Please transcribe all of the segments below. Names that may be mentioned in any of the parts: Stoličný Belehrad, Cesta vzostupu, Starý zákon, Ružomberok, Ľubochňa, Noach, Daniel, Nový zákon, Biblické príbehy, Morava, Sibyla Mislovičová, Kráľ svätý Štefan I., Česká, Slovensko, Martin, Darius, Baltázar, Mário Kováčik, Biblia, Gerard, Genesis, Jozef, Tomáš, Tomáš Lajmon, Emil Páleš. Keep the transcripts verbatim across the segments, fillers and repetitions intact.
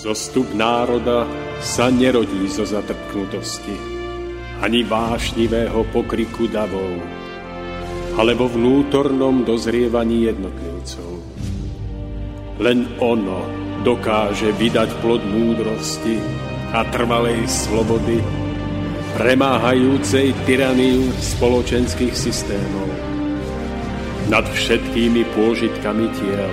Zostup národa sa nerodí zo zatrpknutosti, ani vášnivého pokriku davov, alebo vnútornom dozrievaní jednotlivcov. Len ono dokáže vydať plod múdrosti a trvalej slobody, premáhajúcej tyraniu spoločenských systémov. Nad všetkými pôžitkami tiel,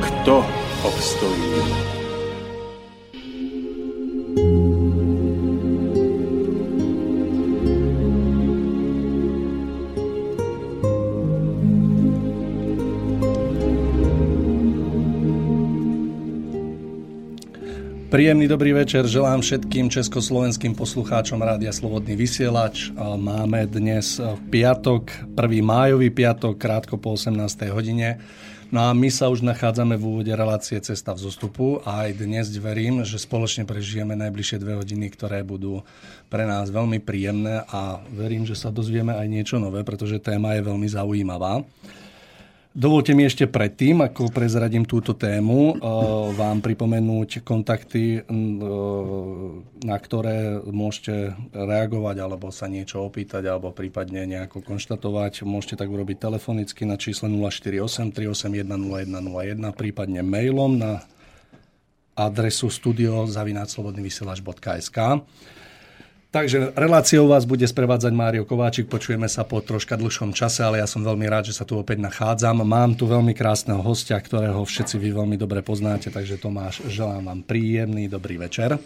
kto obstojí? Príjemný dobrý večer želám všetkým československým poslucháčom Rádia Slobodný vysielač. Máme dnes piatok, prvý májový piatok, krátko po osemnástej hodine. No a my sa už nachádzame v úvode relácie Cesta vzostupu a aj dnes verím, že spoločne prežijeme najbližšie dve hodiny, ktoré budú pre nás veľmi príjemné a verím, že sa dozvieme aj niečo nové, pretože téma je veľmi zaujímavá. Dovolte mi ešte predtým, ako prezradím túto tému, vám pripomenúť kontakty, na ktoré môžete reagovať alebo sa niečo opýtať alebo prípadne nejako konštatovať. Môžete tak urobiť telefonicky na čísle nula štyri osem tri osem jeden nula jeden nula jeden, prípadne mailom na adresu studio zavináč slobodný vysielač bodka es ká. Takže reláciou vás bude sprevádzať Mário Kováčik. Počujeme sa po troška dlhšom čase, ale ja som veľmi rád, že sa tu opäť nachádzam. Mám tu veľmi krásneho hostia, ktorého všetci vy veľmi dobre poznáte, takže Tomáš, želám vám príjemný dobrý večer.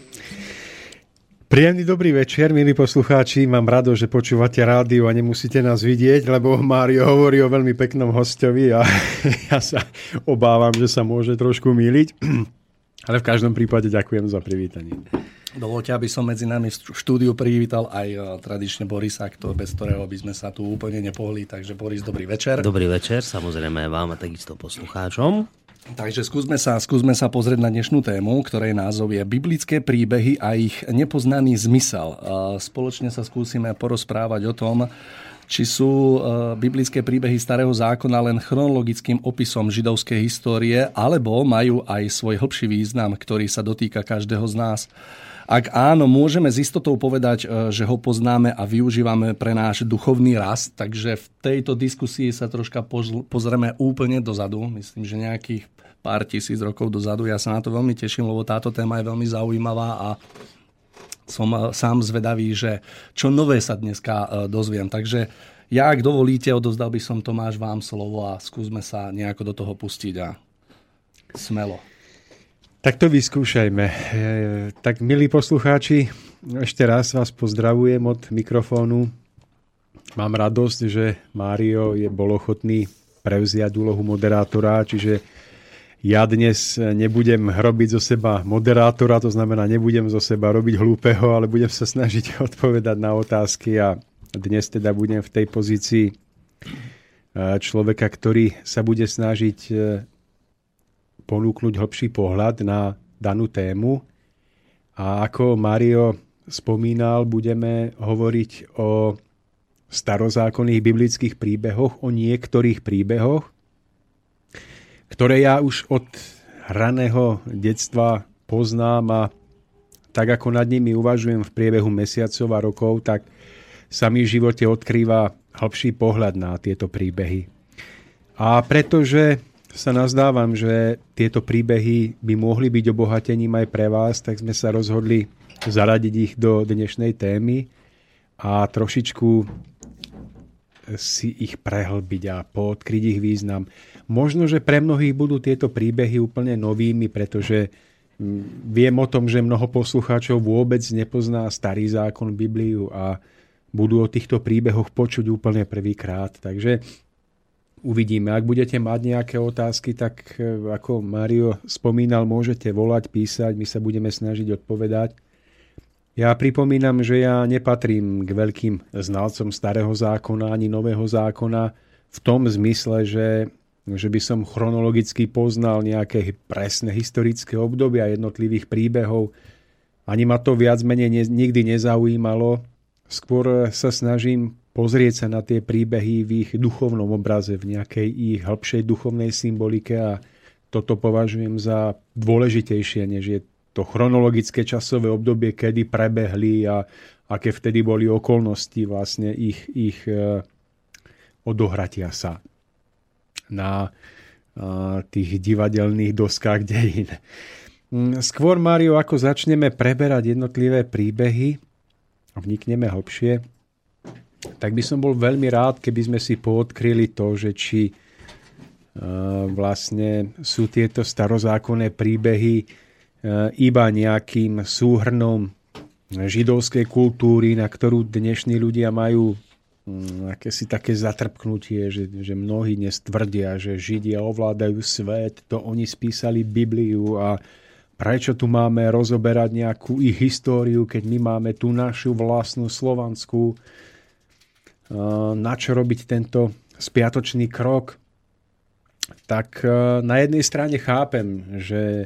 Príjemný dobrý večer, milí poslucháči. Mám rado, že počúvate rádio a nemusíte nás vidieť, lebo Mário hovorí o veľmi peknom hostovi a ja sa obávam, že sa môže trošku mýliť. Ale v každom prípade ďakujem za privítanie. Dovoľte, aby som medzi nami v štúdiu privítal aj tradične Borisa, bez ktorého by sme sa tu úplne nepohli. Takže Boris, dobrý večer. Dobrý večer, samozrejme vám a takisto poslucháčom. Takže skúsme sa, skúsme sa pozrieť na dnešnú tému, ktorej názov je Biblické príbehy a ich nepoznaný zmysel. Spoločne sa skúsime porozprávať o tom, či sú biblické príbehy Starého zákona len chronologickým opisom židovskej histórie, alebo majú aj svoj hlbší význam, ktorý sa dotýka každého z nás. Ak áno, môžeme s istotou povedať, že ho poznáme a využívame pre náš duchovný rast, takže v tejto diskusii sa troška pozrieme úplne dozadu, myslím, že nejakých pár tisíc rokov dozadu. Ja sa na to veľmi teším, lebo táto téma je veľmi zaujímavá a som sám zvedavý, že čo nové sa dneska dozviem. Takže ja, ak dovolíte, odovzdal by som Tomáš vám slovo a skúsme sa nejako do toho pustiť a smelo. Tak to vyskúšajme. Tak, milí poslucháči, ešte raz vás pozdravujem od mikrofónu. Mám radosť, že Mário je bol ochotný prevziať úlohu moderátora, čiže ja dnes nebudem robiť zo seba moderátora, to znamená, nebudem zo seba robiť hlúpeho, ale budem sa snažiť odpovedať na otázky a dnes teda budem v tej pozícii človeka, ktorý sa bude snažiť ponúknuť hlbší pohľad na danú tému. A ako Mário spomínal, budeme hovoriť o starozákonných biblických príbehoch, o niektorých príbehoch, ktoré ja už od raného detstva poznám a tak ako nad nimi uvažujem v priebehu mesiacov a rokov, tak sa mi v živote odkrýva hlbší pohľad na tieto príbehy. A pretože sa nazdávam, že tieto príbehy by mohli byť obohatením aj pre vás, tak sme sa rozhodli zaradiť ich do dnešnej témy a trošičku si ich prehlbiť a poodkryť ich význam. Možno, že pre mnohých budú tieto príbehy úplne novými, pretože viem o tom, že mnoho poslucháčov vôbec nepozná Starý zákon, Bibliu a budú o týchto príbehoch počuť úplne prvýkrát. Takže uvidíme. Ak budete mať nejaké otázky, tak ako Mário spomínal, môžete volať, písať, my sa budeme snažiť odpovedať. Ja pripomínam, že ja nepatrím k veľkým znalcom Starého zákona ani Nového zákona v tom zmysle, že, že by som chronologicky poznal nejaké presné historické obdobia jednotlivých príbehov. Ani ma to viac menej nikdy nezaujímalo. Skôr sa snažím pozrieť sa na tie príbehy v ich duchovnom obraze, v nejakej ich hĺbšej duchovnej symbolike a toto považujem za dôležitejšie, než je to chronologické časové obdobie, kedy prebehli a aké vtedy boli okolnosti vlastne ich, ich odohratia sa na tých divadelných doskách dejín. Skôr, Mário, ako začneme preberať jednotlivé príbehy a vnikneme hlbšie, tak by som bol veľmi rád, keby sme si poodkryli to, že či vlastne sú tieto starozákonné príbehy iba nejakým súhrnom židovskej kultúry, na ktorú dnešní ľudia majú akési také zatrpknutie, že, že mnohí dnes tvrdia, že Židia ovládajú svet, to oni spísali Bibliu a prečo tu máme rozoberať nejakú ich históriu, keď my máme tú našu vlastnú slovanskú, na čo robiť tento spiatočný krok. Tak na jednej strane chápem, že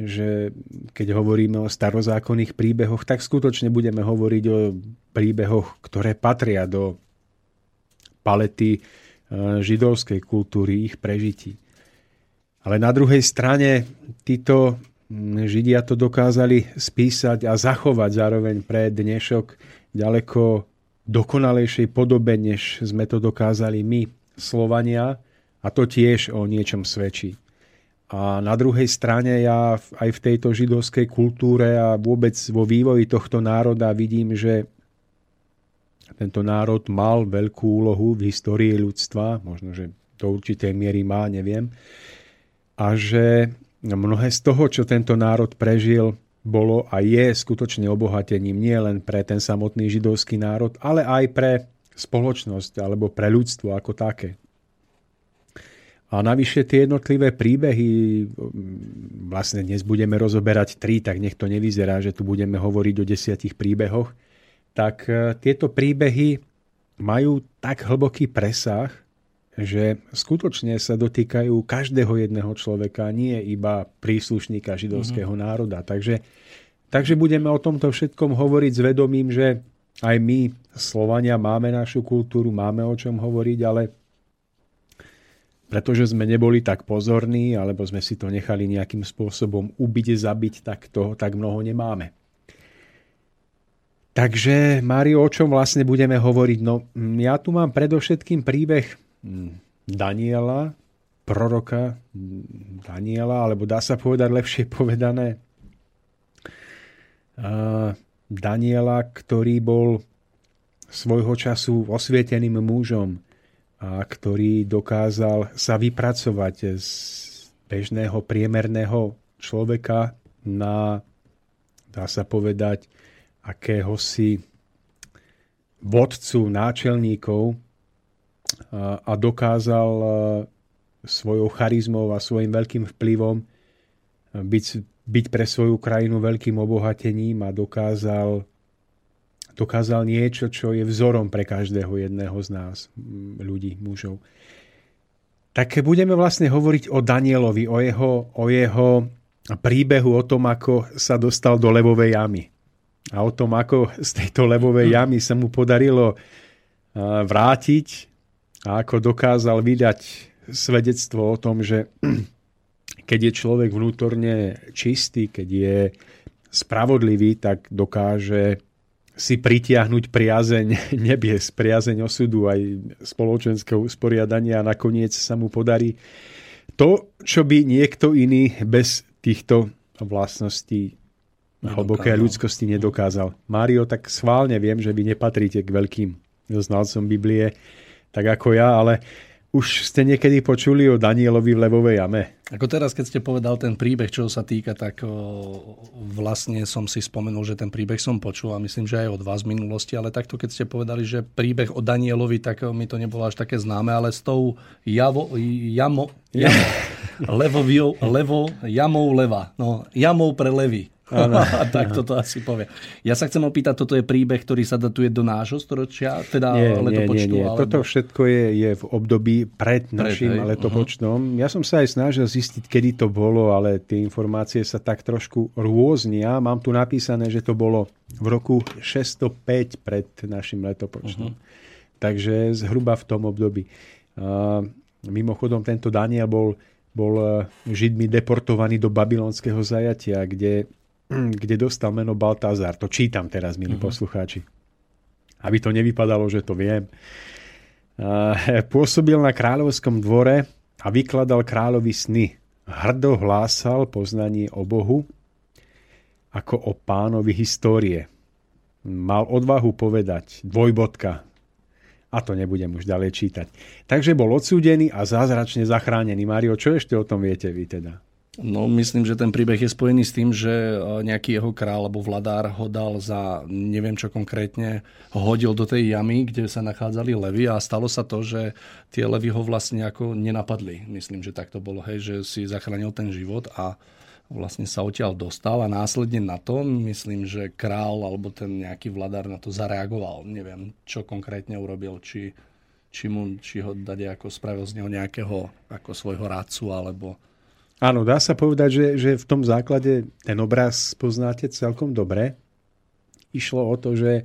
že keď hovoríme o starozákonných príbehoch, tak skutočne budeme hovoriť o príbehoch, ktoré patria do palety židovskej kultúry, ich prežití. Ale na druhej strane títo Židia to dokázali spísať a zachovať zároveň pre dnešok ďaleko dokonalejšej podobe, než sme to dokázali my, Slovania, a to tiež o niečom svedčí. A na druhej strane ja aj v tejto židovskej kultúre a vôbec vo vývoji tohto národa vidím, že tento národ mal veľkú úlohu v histórii ľudstva, možno, že do určitej miery má, neviem, a že mnohé z toho, čo tento národ prežil, bolo a je skutočne obohatením nie len pre ten samotný židovský národ, ale aj pre spoločnosť alebo pre ľudstvo ako také. A navyše tie jednotlivé príbehy, vlastne dnes budeme rozoberať tri, tak nech to nevyzerá, že tu budeme hovoriť o desiatich príbehoch, tak tieto príbehy majú tak hlboký presah, že skutočne sa dotýkajú každého jedného človeka, nie iba príslušníka židovského mm-hmm. národa. Takže, takže budeme o tomto všetkom hovoriť s vedomím, že aj my, Slovania, máme našu kultúru, máme o čom hovoriť, ale pretože sme neboli tak pozorní, alebo sme si to nechali nejakým spôsobom ubiť, zabiť, tak toho tak mnoho nemáme. Takže, Mário, o čom vlastne budeme hovoriť? No, ja tu mám predovšetkým príbeh Daniela, proroka Daniela, alebo dá sa povedať lepšie povedané Daniela, ktorý bol svojho času osvieteným mužom, a ktorý dokázal sa vypracovať z bežného priemerného človeka na, dá sa povedať, akéhosi vodcu náčelníkov a, a dokázal svojou charizmou a svojim veľkým vplyvom byť, byť pre svoju krajinu veľkým obohatením a dokázal dokázal niečo, čo je vzorom pre každého jedného z nás, ľudí, mužov. Tak budeme vlastne hovoriť o Danielovi, o jeho, o jeho príbehu, o tom, ako sa dostal do levovej jamy. A o tom, ako z tejto levovej jamy sa mu podarilo vrátiť a ako dokázal vydať svedectvo o tom, že keď je človek vnútorne čistý, keď je spravodlivý, tak dokáže si pritiahnuť priazeň nebies, priazeň osudu aj spoločenského usporiadania a nakoniec sa mu podarí to, čo by niekto iný bez týchto vlastností hlbokej ľudskosti nedokázal. Mário, tak schválne viem, že vy nepatríte k veľkým znalcom Biblie, tak ako ja, ale, Už ste niekedy počuli o Danielovi v levovej jame? Ako teraz, keď ste povedal ten príbeh, čo sa týka, tak o, vlastne som si spomenul, že ten príbeh som počul a myslím, že aj od vás v minulosti, ale takto, keď ste povedali, že príbeh o Danielovi, tak mi to nebolo až také známe, ale s tou javo, jamo, jamo, levovio, levo, jamou leva, no, jamou pre levy. Ano, tak ano. Toto asi povie. Ja sa chcem opýtať, toto je príbeh, ktorý sa datuje do nášho storočia, teda nie, letopočtu? Nie, nie, nie. Alebo... Toto všetko je, je v období pred, pred našim hej. letopočtom. Uh-huh. Ja som sa aj snažil zistiť, kedy to bolo, ale tie informácie sa tak trošku rôznia. Mám tu napísané, že to bolo v roku šesťstopäť pred našim letopočtom. Uh-huh. Takže zhruba v tom období. Uh, mimochodom, tento Daniel bol, bol Židmi deportovaný do babylonského zajatia, kde kde dostal meno Baltázar. To čítam teraz, milí uh-huh. poslucháči. Aby to nevypadalo, že to viem. Pôsobil na kráľovskom dvore a vykladal kráľovi sny. Hrdo hlásal poznanie o Bohu ako o pánovi histórie. Mal odvahu povedať dvojbodka. A to nebudem už ďalej čítať. Takže bol odsúdený a zázračne zachránený. Mário, čo ešte o tom viete vy teda? No, myslím, že ten príbeh je spojený s tým, že nejaký jeho kráľ alebo vladár ho dal za, neviem čo konkrétne, hodil do tej jamy, kde sa nachádzali levy a stalo sa to, že tie levy ho vlastne ako nenapadli. Myslím, že tak to bolo, hej, že si zachránil ten život a vlastne sa odtiaľ dostal a následne na to, myslím, že kráľ alebo ten nejaký vladár na to zareagoval. Neviem, čo konkrétne urobil, či, či, mu, či ho dade ako spravil z neho nejakého ako svojho rádcu alebo... Áno, dá sa povedať, že, že v tom základe ten obraz poznáte celkom dobre. Išlo o to, že,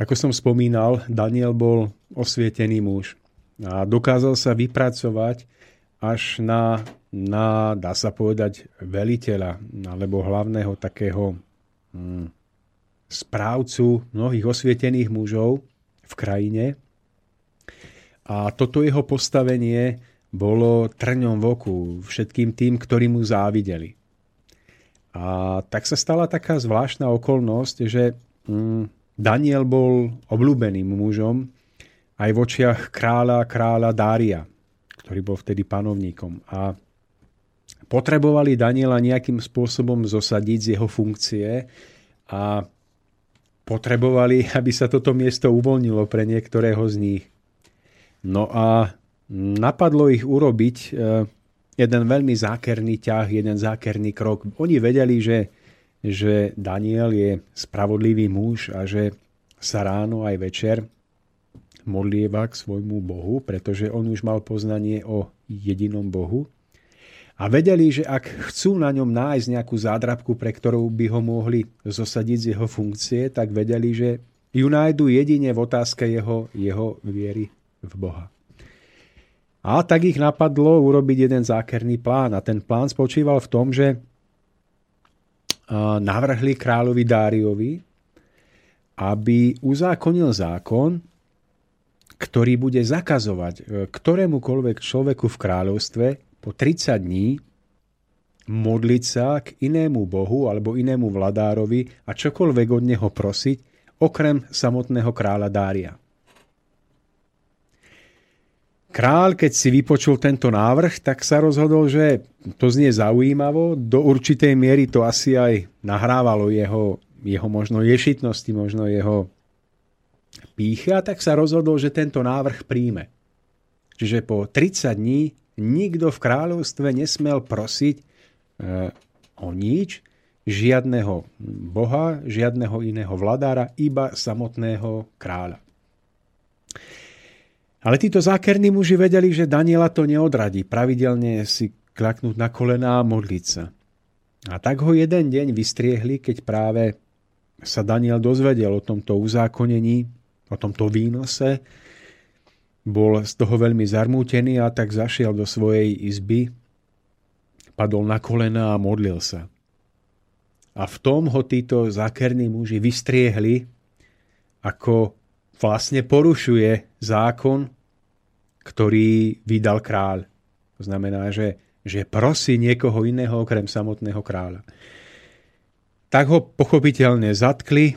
ako som spomínal, Daniel bol osvietený muž a dokázal sa vypracovať až na, na dá sa povedať, veliteľa alebo hlavného takého hm, správcu mnohých osvietených mužov v krajine. A toto jeho postavenie bolo trňom v oku všetkým tým, ktorí mu závideli. A tak sa stala taká zvláštna okolnosť, že Daniel bol obľúbeným mužom aj v očiach kráľa, kráľa Dária, ktorý bol vtedy panovníkom. A potrebovali Daniela nejakým spôsobom zosadiť z jeho funkcie a potrebovali, aby sa toto miesto uvoľnilo pre niektorého z nich. No a napadlo ich urobiť jeden veľmi zákerný ťah, jeden zákerný krok. Oni vedeli, že, že Daniel je spravodlivý muž a že sa ráno aj večer modlieva k svojmu Bohu, pretože on už mal poznanie o jedinom Bohu. A vedeli, že ak chcú na ňom nájsť nejakú zádrabku, pre ktorú by ho mohli zosadiť z jeho funkcie, tak vedeli, že ju nájdu jedine v otázke jeho, jeho viery v Boha. A tak ich napadlo urobiť jeden zákerný plán. A ten plán spočíval v tom, že navrhli kráľovi Dáriovi, aby uzákonil zákon, ktorý bude zakazovať ktorémukoľvek človeku v kráľovstve po tridsať dní modliť sa k inému bohu alebo inému vladárovi a čokoľvek od neho prosiť, okrem samotného kráľa Dária. Kráľ, keď si vypočul tento návrh, tak sa rozhodol, že to znie zaujímavo. Do určitej miery to asi aj nahrávalo jeho, jeho možno ješitnosti, možno jeho pýcha, tak sa rozhodol, že tento návrh príjme. Čiže po tridsať dní nikto v kráľovstve nesmel prosiť o nič, žiadneho boha, žiadneho iného vladára, iba samotného kráľa. Ale títo zákerní muži vedeli, že Daniela to neodradí. Pravidelne si klaknúť na kolená a modliť sa. A tak ho jeden deň vystriehli, keď práve sa Daniel dozvedel o tomto uzákonení, o tomto výnose. Bol z toho veľmi zarmútený a tak zašiel do svojej izby, padol na kolená a modlil sa. A v tom ho títo zákerní muži vystriehli, ako vlastne porušuje zákon, ktorý vydal kráľ. To znamená, že, že prosí niekoho iného okrem samotného kráľa. Tak ho pochopiteľne zatkli,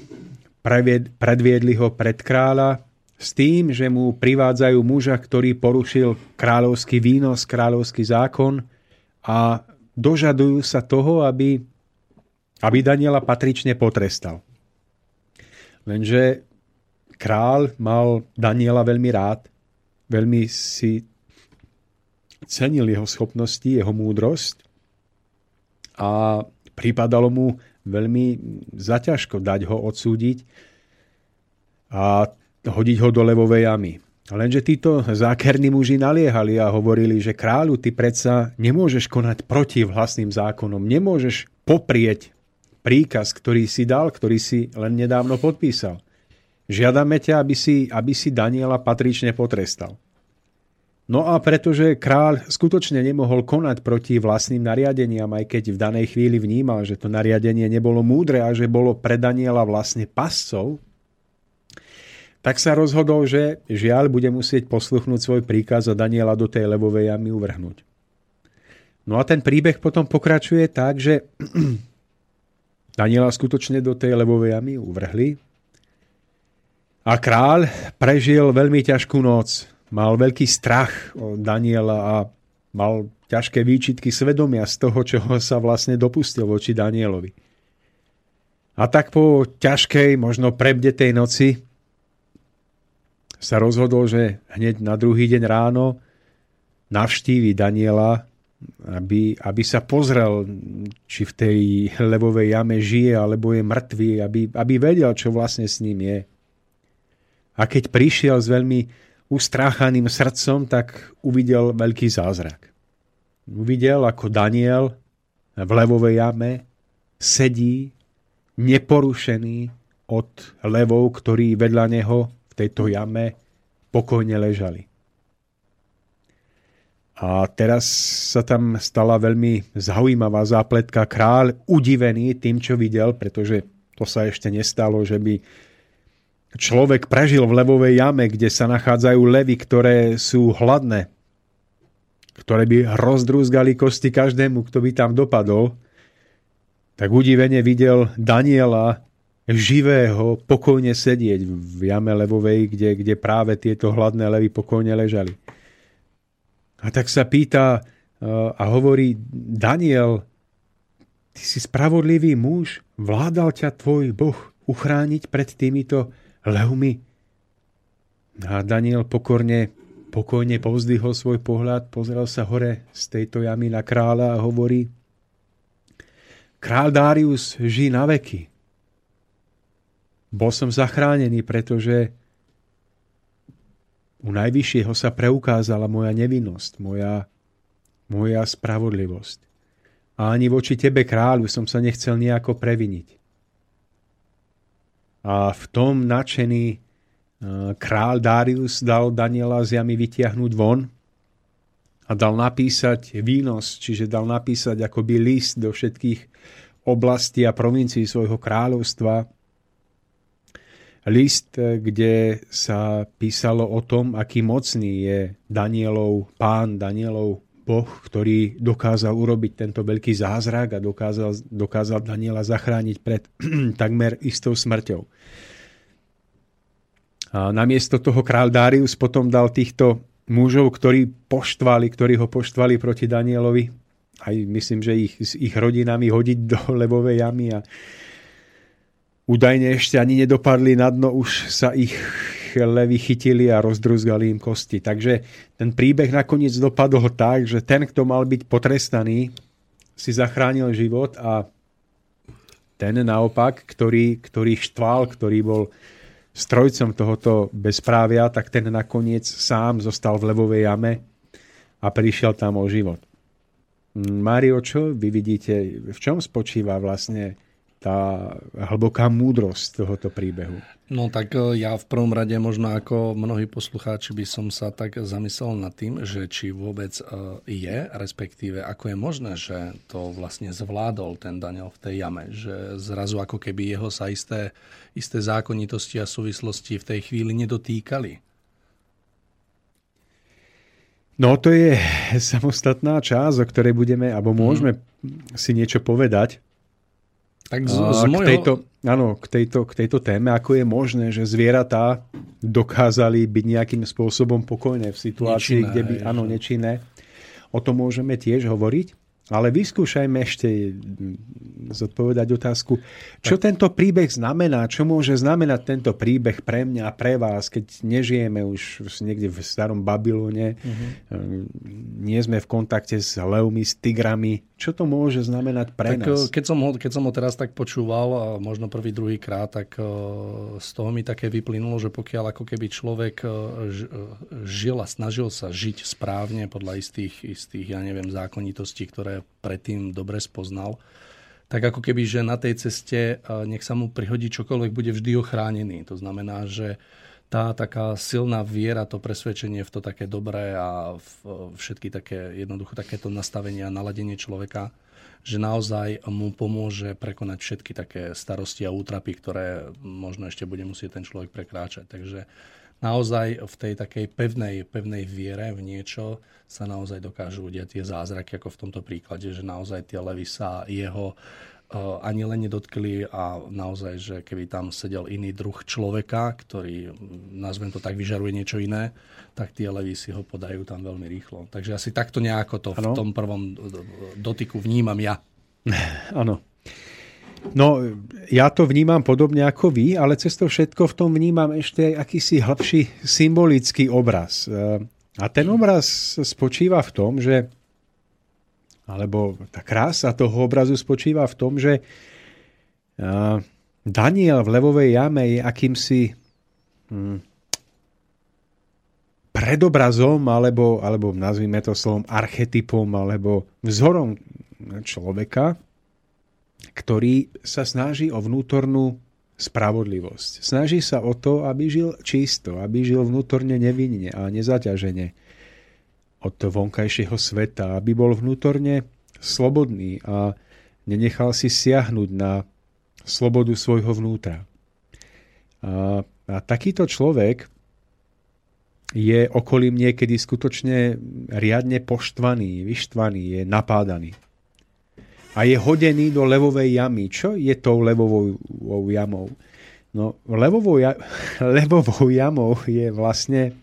predviedli ho pred kráľa s tým, že mu privádzajú muža, ktorý porušil kráľovský výnos, kráľovský zákon, a dožadujú sa toho, aby, aby Daniela patrične potrestal. Lenže kráľ mal Daniela veľmi rád, veľmi si cenil jeho schopnosti, jeho múdrosť, a pripadalo mu veľmi zaťažko dať ho odsúdiť a hodiť ho do levovej jamy. Lenže títo zákerní muži naliehali a hovorili, že kráľu, ty predsa nemôžeš konať proti vlastným zákonom, nemôžeš poprieť príkaz, ktorý si dal, ktorý si len nedávno podpísal. Žiadame ťa, aby si, aby si Daniela patrične potrestal. No a pretože kráľ skutočne nemohol konať proti vlastným nariadeniam, aj keď v danej chvíli vnímal, že to nariadenie nebolo múdre a že bolo pre Daniela vlastne pascov, tak sa rozhodol, že žiaľ bude musieť posluchnúť svoj príkaz a Daniela do tej levovej jamy uvrhnúť. No a ten príbeh potom pokračuje tak, že Daniela skutočne do tej levovej jamy uvrhli a kráľ prežil veľmi ťažkú noc. Mal veľký strach o Daniela a mal ťažké výčitky svedomia z toho, čoho sa vlastne dopustil voči Danielovi. A tak po ťažkej, možno prebdetej noci sa rozhodol, že hneď na druhý deň ráno navštívi Daniela, aby, aby sa pozrel, či v tej levovej jame žije, alebo je mŕtvý, aby, aby vedel, čo vlastne s ním je. A keď prišiel s veľmi ustráchaným srdcom, tak uvidel veľký zázrak. Uvidel, ako Daniel v levovej jame sedí neporušený od levov, ktorí vedľa neho v tejto jame pokojne ležali. A teraz sa tam stala veľmi zaujímavá zápletka. Kráľ udivený tým, čo videl, pretože to sa ešte nestalo, že by človek prežil v levovej jame, kde sa nachádzajú levy, ktoré sú hladné, ktoré by rozdrúzgali kosti každému, kto by tam dopadol, tak udivene videl Daniela živého pokojne sedieť v jame levovej, kde, kde práve tieto hladné levy pokojne ležali. A tak sa pýta a hovorí: Daniel, ty si spravodlivý muž, vládal ťa tvoj Boh uchrániť pred týmito lehumi. A Daniel pokorne, pokojne povzdvihol svoj pohľad, pozrel sa hore z tejto jamy na kráľa a hovorí: Kráľ Darius, žij na veky. Bol som zachránený, pretože u najvyššieho sa preukázala moja nevinnosť, moja, moja spravodlivosť. A ani voči tebe, kráľu, som sa nechcel nejako previniť. A v tom nadšený kráľ Darius dal Daniela z jamy vytiahnuť von a dal napísať výnos, čiže dal napísať akoby list do všetkých oblastí a provincií svojho kráľovstva. List, kde sa písalo o tom, aký mocný je Danielov pán, Danielov Boh, ktorý dokázal urobiť tento veľký zázrak a dokázal, dokázal Daniela zachrániť pred takmer istou smrťou. A namiesto toho kráľ Darius potom dal týchto mužov, ktorí poštvali, ktorí ho poštvali proti Danielovi, aj myslím, že ich s ich rodinami hodiť do levovej jamy, a údajne ešte ani nedopadli na dno, už sa ich levy chytili a rozdruzgali im kosti. Takže ten príbeh nakoniec dopadol tak, že ten, kto mal byť potrestaný, si zachránil život, a ten naopak, ktorý, ktorý štval, ktorý bol strojcom tohoto bezprávia, tak ten nakoniec sám zostal v levovej jame a prišiel tam o život. Mário, čo vy vidíte, v čom spočíva vlastne tá hlboká múdrosť tohoto príbehu? No tak ja v prvom rade možno ako mnohí poslucháči by som sa tak zamyslel nad tým, že či vôbec je, respektíve ako je možné, že to vlastne zvládol ten Daniel v tej jame, že zrazu ako keby jeho sa isté, isté zákonitosti a súvislosti v tej chvíli nedotýkali. No to je samostatná časť, o ktorej budeme, alebo môžeme mm. si niečo povedať. Tak z, z mojho... k tejto, áno, k tejto, k tejto téme, ako je možné, že zvieratá dokázali byť nejakým spôsobom pokojné v situácii, nečinné, kde by, áno, nečinné. O tom môžeme tiež hovoriť, ale vyskúšajme ešte zodpovedať otázku, čo tak. Tento príbeh znamená, čo môže znamenať tento príbeh pre mňa a pre vás, keď nežijeme už niekde v starom Babylone, uh-huh. nie sme v kontakte s levmi, s tigrami. Čo to môže znamenať pre tak, nás? Keď som, ho, keď som ho teraz tak počúval, možno prvý, druhý krát, tak z toho mi také vyplynulo, že pokiaľ ako keby človek žil a snažil sa žiť správne podľa istých, istých ja neviem, zákonitostí, ktoré predtým dobre spoznal, tak ako keby, že na tej ceste nech sa mu prihodí čokoľvek, bude vždy ochránený. To znamená, že tá taká silná viera, to presvedčenie v to také dobré a v, všetky také, jednoducho takéto nastavenie a naladenie človeka, že naozaj mu pomôže prekonať všetky také starosti a útrapy, ktoré možno ešte bude musieť ten človek prekráčať. Takže naozaj v tej takej pevnej, pevnej viere v niečo sa naozaj dokážu udiať tie zázraky, ako v tomto príklade, že naozaj tie levy sa jeho ani len nedotkli a naozaj, že keby tam sedel iný druh človeka, ktorý, nazvem to tak, vyžaruje niečo iné, tak tie levy si ho podajú tam veľmi rýchlo. Takže asi takto nejako to ano. V tom prvom dotyku vnímam ja. Áno. No, ja to vnímam podobne ako vy, ale cez to všetko v tom vnímam ešte akýsi hĺbší symbolický obraz. A ten obraz spočíva v tom, že alebo tá krása toho obrazu spočíva v tom, že Daniel v levovej jame je akýmsi hm, predobrazom, alebo, alebo nazvime to slovom archetypom, alebo vzorom človeka, ktorý sa snaží o vnútornú spravodlivosť. Snaží sa o to, aby žil čisto, aby žil vnútorne nevinne a nezaťažene od vonkajšieho sveta, aby bol vnútorne slobodný a nenechal si siahnuť na slobodu svojho vnútra. A, a takýto človek je okolím niekedy skutočne riadne poštvaný, vyštvaný, je napádaný. A je hodený do levovej jamy. Čo je tou levovou jamou? No, levovou, ja, levovou jamou je vlastne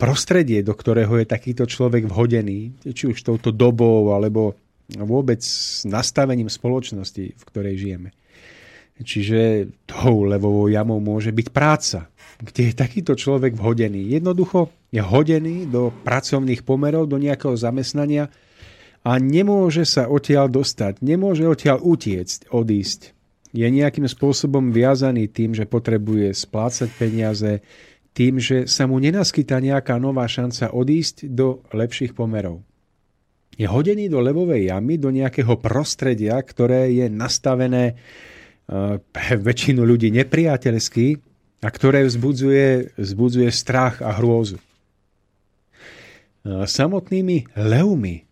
prostredie, do ktorého je takýto človek vhodený, či už touto dobou, alebo vôbec nastavením spoločnosti, v ktorej žijeme. Čiže tou levovou jamou môže byť práca, kde je takýto človek vhodený. Jednoducho je hodený do pracovných pomerov, do nejakého zamestnania a nemôže sa odtiaľ dostať, nemôže odtiaľ utiecť, odísť. Je nejakým spôsobom viazaný tým, že potrebuje splácať peniaze, tým, že sa mu nenaskytá nejaká nová šanca odísť do lepších pomerov. Je hodený do levovej jamy, do nejakého prostredia, ktoré je nastavené pre väčšinu ľudí nepriateľsky a ktoré vzbudzuje, vzbudzuje strach a hrôzu. Samotnými levmi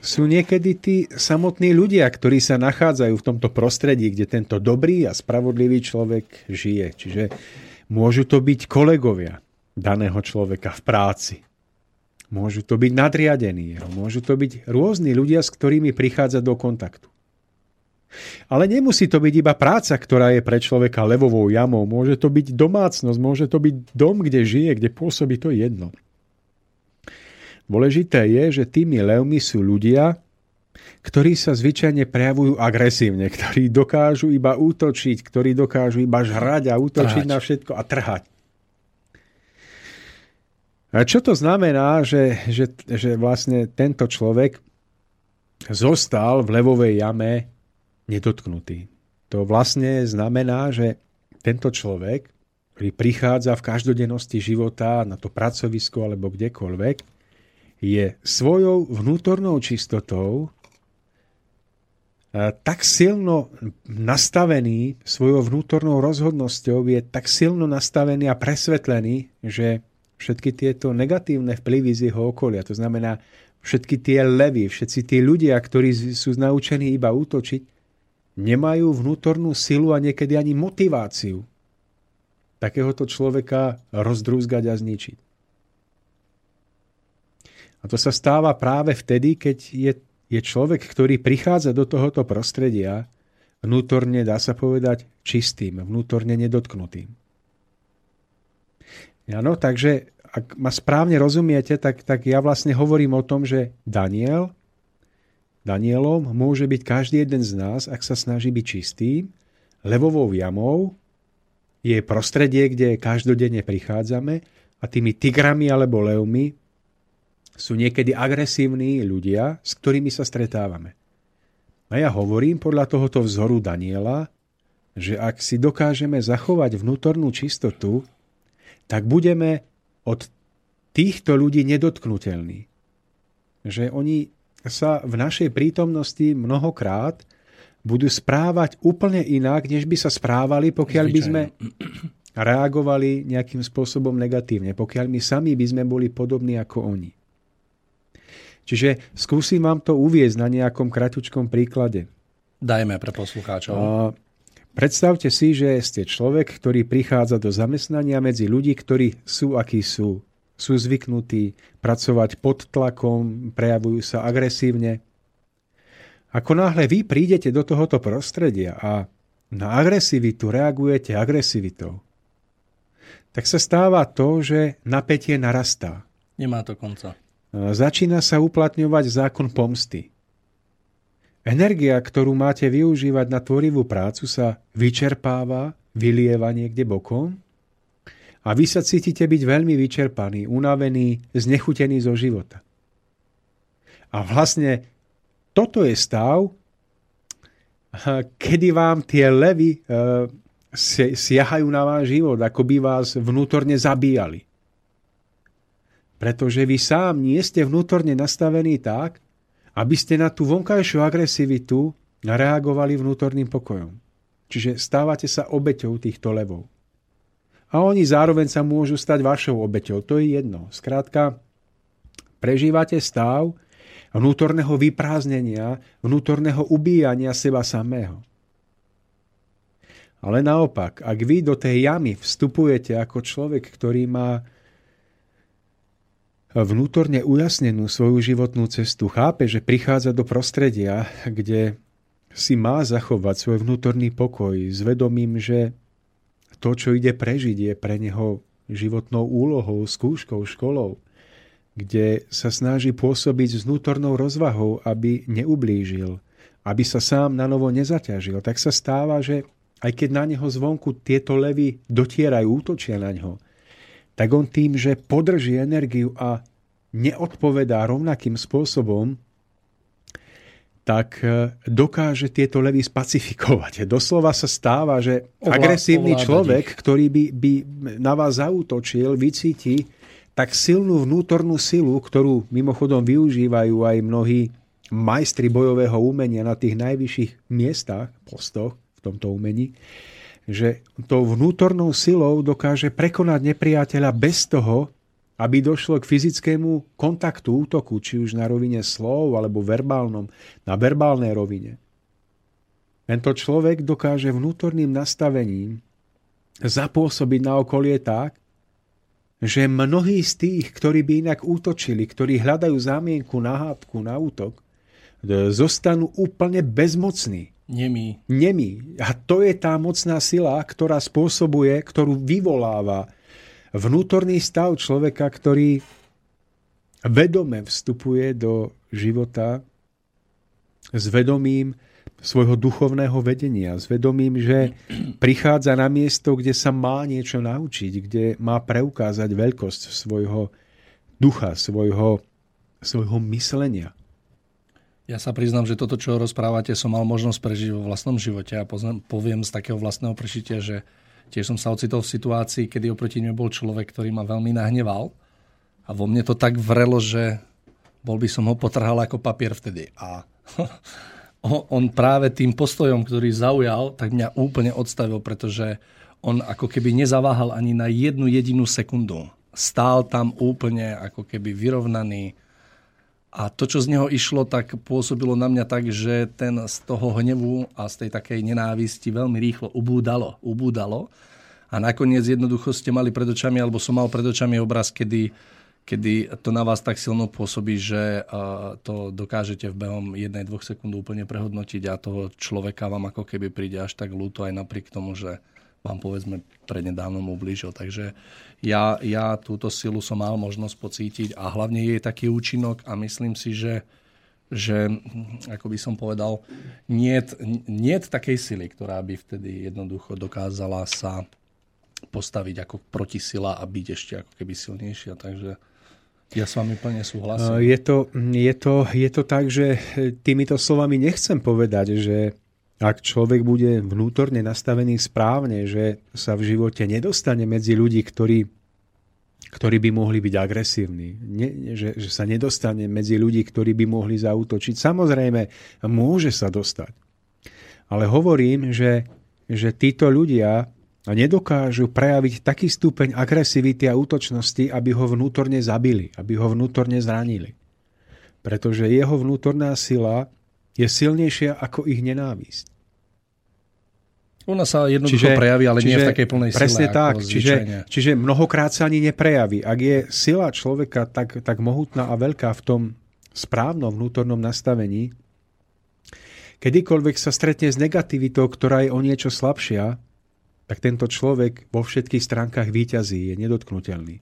sú niekedy tí samotní ľudia, ktorí sa nachádzajú v tomto prostredí, kde tento dobrý a spravodlivý človek žije. Čiže môžu to byť kolegovia daného človeka v práci. Môžu to byť nadriadení. Môžu to byť rôzni ľudia, s ktorými prichádza do kontaktu. Ale nemusí to byť iba práca, ktorá je pre človeka levovou jamou. Môže to byť domácnosť, môže to byť dom, kde žije, kde pôsobí, to jedno. Dôležité je, že tými levmi sú ľudia, ktorí sa zvyčajne prejavujú agresívne, ktorí dokážu iba útočiť, ktorí dokážu iba žrať a útočiť trhať na všetko a trhať. A čo to znamená, že, že, že vlastne tento človek zostal v levovej jame nedotknutý? To vlastne znamená, že tento človek, ktorý prichádza v každodennosti života na to pracovisko alebo kdekoľvek, je svojou vnútornou čistotou tak silno nastavený, svojou vnútornou rozhodnosťou je tak silno nastavený a presvetlený, že všetky tieto negatívne vplyvy z jeho okolia, to znamená všetky tie levy, všetci tí ľudia, ktorí sú naučení iba útočiť, nemajú vnútornú silu a niekedy ani motiváciu takéhoto človeka rozdrúzgať a zničiť. A to sa stáva práve vtedy, keď je, je človek, ktorý prichádza do tohoto prostredia vnútorne, dá sa povedať, čistým, vnútorne nedotknutým. Áno, takže ak ma správne rozumiete, tak, tak ja vlastne hovorím o tom, že Daniel, Danielom môže byť každý jeden z nás, ak sa snaží byť čistým. Levovou jamou je prostredie, kde každodenne prichádzame, a tými tigrami alebo levmi sú niekedy agresívni ľudia, s ktorými sa stretávame. A ja hovorím podľa tohoto vzoru Daniela, že ak si dokážeme zachovať vnútornú čistotu, tak budeme od týchto ľudí nedotknuteľní. Že oni sa v našej prítomnosti mnohokrát budú správať úplne inak, než by sa správali, pokiaľ by sme reagovali nejakým spôsobom negatívne, pokiaľ my sami by sme boli podobní ako oni. Čiže skúsim vám to uviesť na nejakom kratučkom príklade. Dajme pre poslucháčov. Predstavte si, že ste človek, ktorý prichádza do zamestnania medzi ľudí, ktorí sú, akí sú. Sú zvyknutí pracovať pod tlakom, prejavujú sa agresívne. Ako náhle vy prídete do tohoto prostredia a na agresivitu reagujete agresivitou, tak sa stáva to, že napätie narastá. Nemá to konca. Začína sa uplatňovať zákon pomsty. Energia, ktorú máte využívať na tvorivú prácu, sa vyčerpáva, vylieva niekde bokom a vy sa cítite byť veľmi vyčerpaný, unavený, znechutený zo života. A vlastne toto je stav, kedy vám tie levy e, siahajú na váš život, ako by vás vnútorne zabíjali. Pretože vy sám nie ste vnútorne nastavení tak, aby ste na tú vonkajšiu agresivitu reagovali vnútorným pokojom. Čiže stávate sa obeťou týchto levov. A oni zároveň sa môžu stať vašou obeťou. To je jedno. Skrátka, prežívate stav vnútorného vyprázdnenia, vnútorného ubíjania seba samého. Ale naopak, ak vy do tej jamy vstupujete ako človek, ktorý má vnútorne ujasnenú svoju životnú cestu, chápe, že prichádza do prostredia, kde si má zachovať svoj vnútorný pokoj s vedomím, že to, čo ide prežiť, je pre neho životnou úlohou, skúškou, školou, kde sa snaží pôsobiť s vnútornou rozvahou, aby neublížil, aby sa sám na novo nezaťažil, tak sa stáva, že aj keď na neho zvonku tieto levy dotierajú, útočia na neho, tak on tým, že podrží energiu a neodpovedá rovnakým spôsobom, tak dokáže tieto levy spacifikovať. Doslova sa stáva, že agresívny človek, ktorý by, by na vás zaútočil, vycíti tak silnú vnútornú silu, ktorú mimochodom využívajú aj mnohí majstri bojového umenia na tých najvyšších miestach, postoch v tomto umení, že tou vnútornou silou dokáže prekonať nepriateľa bez toho, aby došlo k fyzickému kontaktu, útoku, či už na rovine slov, alebo verbálnom, na verbálnej rovine. Tento človek dokáže vnútorným nastavením zapôsobiť na okolie tak, že mnohí z tých, ktorí by inak útočili, ktorí hľadajú zámienku na hádku, na útok, zostanú úplne bezmocní. Nemí. Nemí. A to je tá mocná sila, ktorá spôsobuje, ktorú vyvoláva vnútorný stav človeka, ktorý vedome vstupuje do života s vedomím svojho duchovného vedenia, s vedomím, že prichádza na miesto, kde sa má niečo naučiť, kde má preukázať veľkosť svojho ducha, svojho, svojho myslenia. Ja sa priznám, že toto, čo rozprávate, som mal možnosť prežiť vo vlastnom živote a poznám, poviem z takého vlastného prežitia, že tiež som sa ocitol v situácii, kedy oproti mne bol človek, ktorý ma veľmi nahneval a vo mne to tak vrelo, že bol by som ho potrhal ako papier vtedy. A on práve tým postojom, ktorý zaujal, tak mňa úplne odstavil, pretože on ako keby nezaváhal ani na jednu jedinú sekundu. Stál tam úplne ako keby vyrovnaný. A to, čo z neho išlo, tak pôsobilo na mňa tak, že ten z toho hnevu a z tej takej nenávisti veľmi rýchlo ubúdalo. ubúdalo. A nakoniec jednoducho ste mali pred očami, alebo som mal pred očami obraz, kedy kedy to na vás tak silno pôsobí, že to dokážete v behom jednej, dvoch sekúnd úplne prehodnotiť a toho človeka vám ako keby príde až tak ľúto, aj napriek tomu, že vám povedzme prednedávnom ublížil. Takže ja, ja túto silu som mal možnosť pocítiť a hlavne je taký účinok a myslím si, že, že ako by som povedal, niet, niet takej sily, ktorá by vtedy jednoducho dokázala sa postaviť ako protisila a byť ešte ako keby silnejšia. Takže ja s vami plne súhlasím. Je to, je to, je to tak, že týmito slovami nechcem povedať, že ak človek bude vnútorne nastavený správne, že sa v živote nedostane medzi ľudí, ktorí, ktorí by mohli byť agresívni. Nie, že, že sa nedostane medzi ľudí, ktorí by mohli zaútočiť. Samozrejme, môže sa dostať. Ale hovorím, že, že títo ľudia nedokážu prejaviť taký stupeň agresivity a útočnosti, aby ho vnútorne zabili, aby ho vnútorne zranili. Pretože jeho vnútorná sila je silnejšia ako ich nenávisť. Ona sa jednoducho čiže, prejaví, ale čiže, nie v takej plnej sile. Presne tak. Čiže, čiže mnohokrát sa ani neprejaví. Ak je sila človeka tak, tak mohutná a veľká v tom správnom vnútornom nastavení, kedykoľvek sa stretne s negativitou, ktorá je o niečo slabšia, tak tento človek vo všetkých stránkach víťazí, je nedotknuteľný.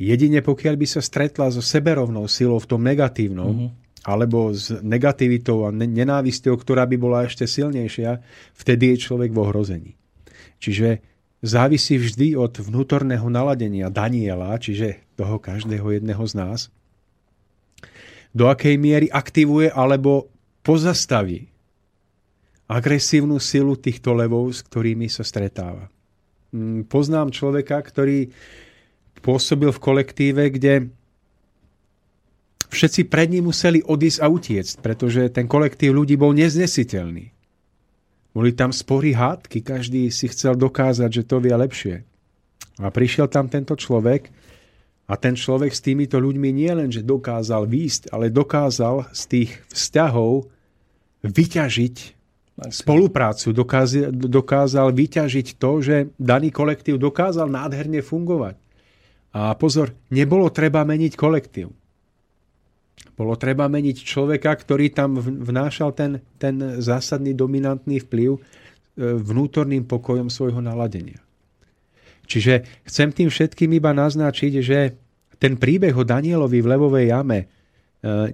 Jedine pokiaľ by sa stretla so seberovnou silou v tom negatívnom, mm-hmm. alebo s negativitou a nenávisťou, ktorá by bola ešte silnejšia, vtedy je človek v ohrození. Čiže závisí vždy od vnútorného naladenia Daniela, čiže toho každého jedného z nás, do akej miery aktivuje alebo pozastaví agresívnu silu týchto levov, s ktorými sa stretáva. Poznám človeka, ktorý pôsobil v kolektíve, kde všetci pred ním museli odísť a utiecť, pretože ten kolektív ľudí bol neznesiteľný. Boli tam spory, hádky, každý si chcel dokázať, že to vie lepšie. A prišiel tam tento človek a ten človek s týmito ľuďmi nie len, že dokázal výjsť, ale dokázal z tých vzťahov vyťažiť spoluprácu. Dokázal, dokázal vyťažiť to, že daný kolektív dokázal nádherne fungovať. A pozor, nebolo treba meniť kolektív. Bolo treba meniť človeka, ktorý tam vnášal ten, ten zásadný dominantný vplyv vnútorným pokojom svojho naladenia. Čiže chcem tým všetkým iba naznačiť, že ten príbeh o Danielovi v levovej jame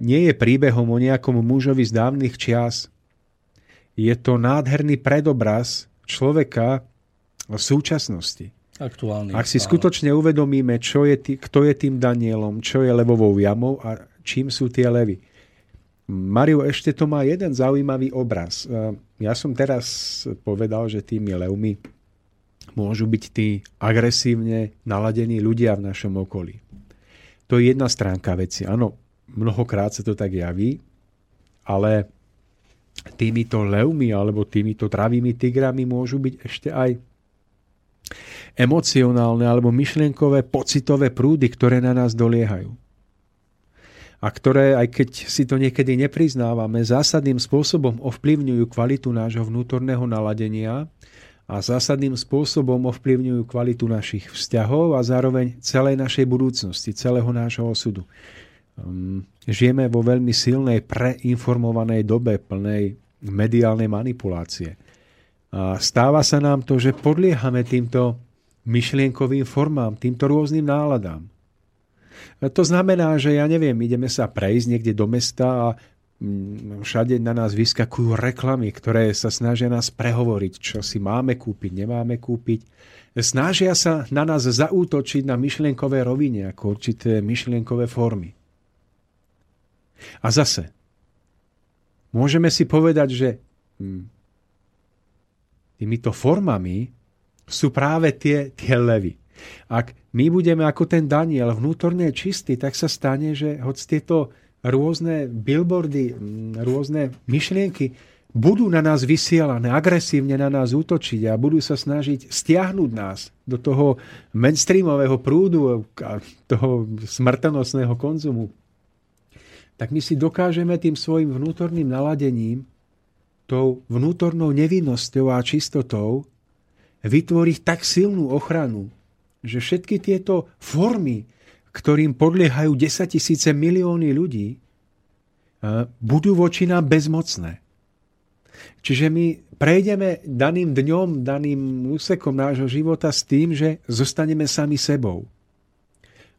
nie je príbehom o nejakom mužovi z dávnych čias. Je to nádherný predobraz človeka v súčasnosti. Aktuálny, Ak si áno. skutočne uvedomíme, čo je tý, kto je tým Danielom, čo je levovou jamou a čím sú tie levy. Mário, ešte to má jeden zaujímavý obraz. Ja som teraz povedal, že tými levmi môžu byť tí agresívne naladení ľudia v našom okolí. To je jedna stránka veci. Áno, mnohokrát sa to tak javí, ale týmito levmi alebo týmito dravými tigrami môžu byť ešte aj emocionálne alebo myšlienkové, pocitové prúdy, ktoré na nás doliehajú. A ktoré, aj keď si to niekedy nepriznávame, zásadným spôsobom ovplyvňujú kvalitu nášho vnútorného naladenia a zásadným spôsobom ovplyvňujú kvalitu našich vzťahov a zároveň celej našej budúcnosti, celého nášho osudu. Um, žijeme vo veľmi silnej, preinformovanej dobe, plnej mediálnej manipulácie. A stáva sa nám to, že podliehame týmto myšlienkovým formám, týmto rôznym náladám. To znamená, že ja neviem, ideme sa prejsť niekde do mesta a všade na nás vyskakujú reklamy, ktoré sa snažia nás prehovoriť, čo si máme kúpiť, nemáme kúpiť. Snažia sa na nás zaútočiť na myšlienkové rovine, ako určité myšlienkové formy. A zase, môžeme si povedať, že týmito formami sú práve tie, tie levy. Ak my budeme ako ten Daniel vnútorne čistý, tak sa stane, že hoď tieto rôzne billboardy, rôzne myšlienky budú na nás vysielané, agresívne na nás útočiť a budú sa snažiť stiahnuť nás do toho mainstreamového prúdu a toho smrtonosného konzumu, tak my si dokážeme tým svojim vnútorným naladením, tou vnútornou nevinnosťou a čistotou vytvoriť tak silnú ochranu, že všetky tieto formy, ktorým podliehajú desaťtisíce milióny ľudí, budú voči nám bezmocné. Čiže my prejdeme daným dňom, daným úsekom nášho života s tým, že zostaneme sami sebou.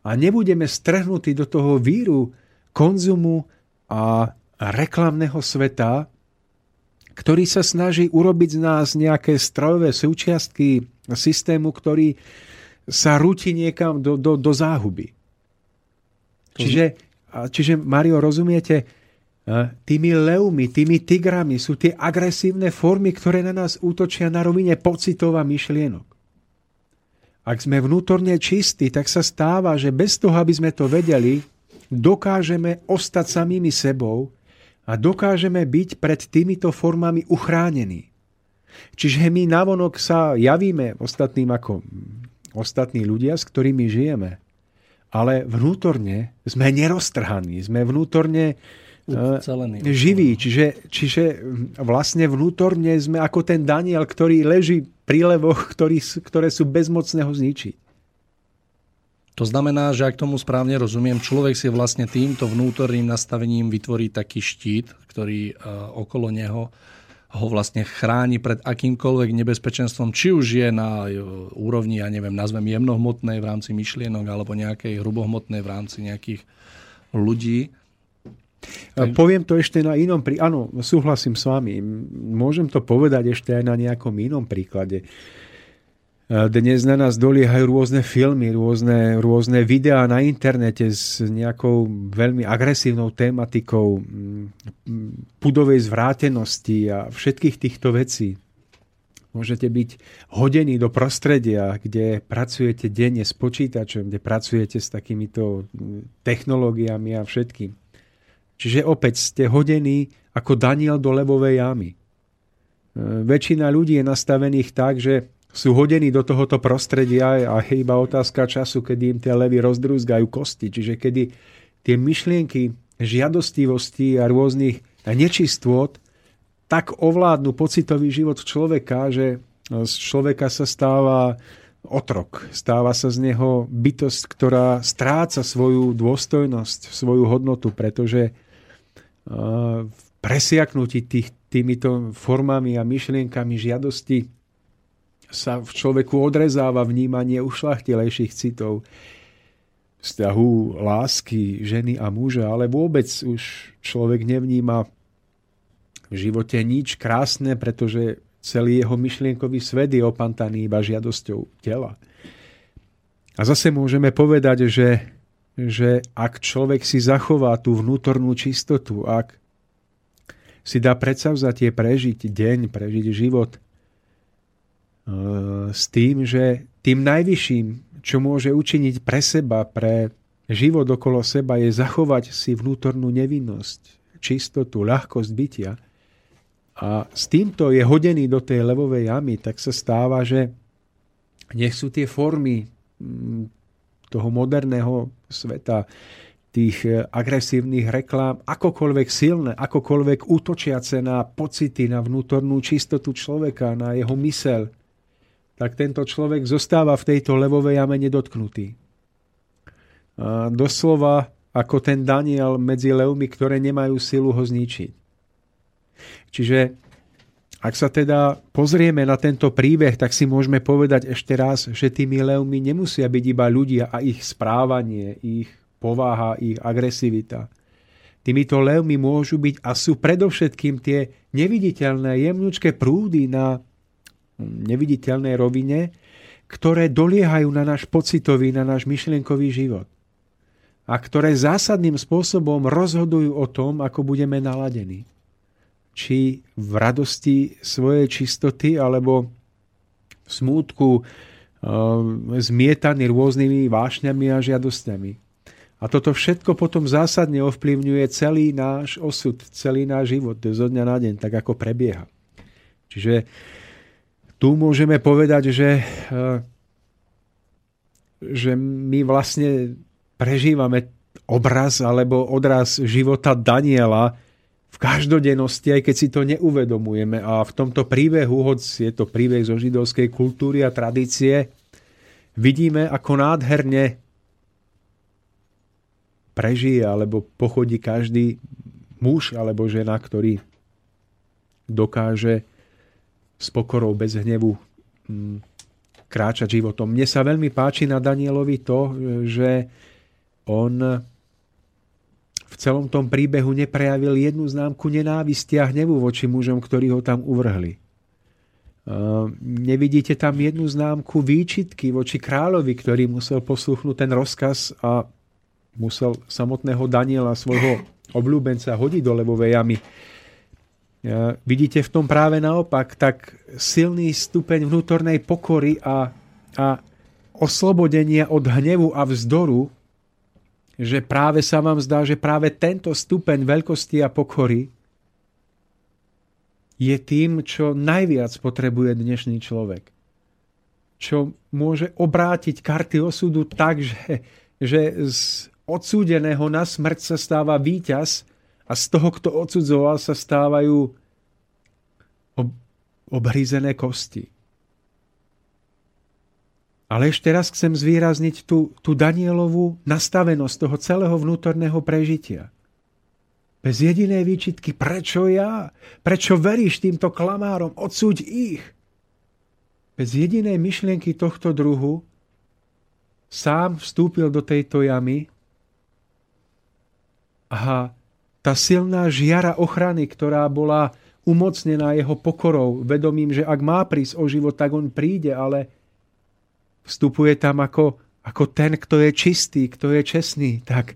A nebudeme strhnutí do toho víru, konzumu a reklamného sveta, ktorý sa snaží urobiť z nás nejaké strojové súčiastky systému, ktorý sa rúti niekam do, do, do záhuby. Čiže, čiže, Mário, rozumiete, tými leumi, tými tigrami sú tie agresívne formy, ktoré na nás útočia na rovine pocitov a myšlienok. Ak sme vnútorne čistí, tak sa stáva, že bez toho, aby sme to vedeli, dokážeme ostať samými sebou a dokážeme byť pred týmito formami uchránení. Čiže my navonok sa javíme ostatným ako ostatní ľudia, s ktorými žijeme. Ale vnútorne sme neroztrhaní, sme vnútorne živí. Čiže, čiže vlastne vnútorne sme ako ten Daniel, ktorý leží pri levoch, ktorý, ktoré sú bezmocné ho zničiť. To znamená, že ak tomu správne rozumiem, človek si vlastne týmto vnútorným nastavením vytvorí taký štít, ktorý okolo neho ho vlastne chráni pred akýmkoľvek nebezpečenstvom, či už je na úrovni, ja neviem, nazvem jemnohmotnej v rámci myšlienok alebo nejakej hrubohmotnej v rámci nejakých ľudí. Tak... Poviem to ešte na inom príklade. Áno, súhlasím s vami. Môžem to povedať ešte aj na nejakom inom príklade. Dnes na nás doliehajú rôzne filmy, rôzne, rôzne videá na internete s nejakou veľmi agresívnou tématikou pudovej zvrátenosti a všetkých týchto vecí. Môžete byť hodení do prostredia, kde pracujete denne s počítačom, kde pracujete s takýmito technológiami a všetkým. Čiže opäť ste hodení ako Daniel do levovej jamy. Väčšina ľudí je nastavených tak, že sú hodení do tohoto prostredia a je iba otázka času, kedy im tie levy rozdrúzgajú kosti. Čiže kedy tie myšlienky žiadostivosti a rôznych nečistôt tak ovládnu pocitový život človeka, že z človeka sa stáva otrok. Stáva sa z neho bytosť, ktorá stráca svoju dôstojnosť, svoju hodnotu, pretože v presiaknutí tých, týmito formami a myšlienkami žiadosti sa v človeku odrezáva vnímanie ušľachtilejších citov, vzťahu lásky ženy a muža, ale vôbec už človek nevníma v živote nič krásne, pretože celý jeho myšlienkový svet je opantaný iba žiadosťou tela. A zase môžeme povedať, že, že ak človek si zachová tú vnútornú čistotu, ak si dá predsavzatie prežiť deň, prežiť život s tým, že tým najvyšším, čo môže učiniť pre seba, pre život okolo seba, je zachovať si vnútornú nevinnosť, čistotu, ľahkosť bytia. A s týmto je hodený do tej levovej jamy, tak sa stáva, že nech sú tie formy toho moderného sveta, tých agresívnych reklám, akokoľvek silné, akokoľvek útočiace na pocity, na vnútornú čistotu človeka, na jeho myseľ, tak tento človek zostáva v tejto levovej jame nedotknutý. A doslova ako ten Daniel medzi levmi, ktoré nemajú silu ho zničiť. Čiže ak sa teda pozrieme na tento príbeh, tak si môžeme povedať ešte raz, že tými levmi nemusia byť iba ľudia a ich správanie, ich povaha, ich agresivita. Týmito levmi môžu byť a sú predovšetkým tie neviditeľné, jemnučké prúdy na neviditeľnej rovine, ktoré doliehajú na náš pocitový, na náš myšlienkový život a ktoré zásadným spôsobom rozhodujú o tom, ako budeme naladení. Či v radosti svojej čistoty, alebo v smútku e, zmietaný rôznymi vášňami a žiadostami. A toto všetko potom zásadne ovplyvňuje celý náš osud, celý náš život zo dňa na deň, tak ako prebieha. Čiže tu môžeme povedať, že, že my vlastne prežívame obraz alebo odraz života Daniela v každodennosti, aj keď si to neuvedomujeme. A v tomto príbehu, hoci je to príbeh zo židovskej kultúry a tradície, vidíme, ako nádherne prežije alebo pochodí každý muž alebo žena, ktorý dokáže s pokorou bez hnevu kráčať životom. Mne sa veľmi páči na Danielovi to, že on v celom tom príbehu neprejavil jednu známku nenávisti a hnevu voči mužom, ktorí ho tam uvrhli. Nevidíte tam jednu známku výčitky voči kráľovi, ktorý musel posluchnúť ten rozkaz a musel samotného Daniela, svojho obľúbenca, hodiť do levovej jamy. Vidíte v tom práve naopak tak silný stupeň vnútornej pokory a, a oslobodenia od hnevu a vzdoru, že práve sa vám zdá, že práve tento stupeň veľkosti a pokory je tým, čo najviac potrebuje dnešný človek. Čo môže obrátiť karty osudu tak, že, že z odsúdeného na smrť sa stáva víťaz a z toho, kto odsudzoval, sa stávajú ob- obhrízené kosti. Ale ešte raz chcem zvýrazniť tú, tú Danielovú nastavenosť toho celého vnútorného prežitia. Bez jedinej výčitky, prečo ja? Prečo veríš týmto klamárom? Odsúď ich! Bez jedinej myšlienky tohto druhu sám vstúpil do tejto jamy a tá silná žiara ochrany, ktorá bola umocnená jeho pokorou, vedomím, že ak má prísť o život, tak on príde, ale vstupuje tam ako, ako ten, kto je čistý, kto je čestný. Tak,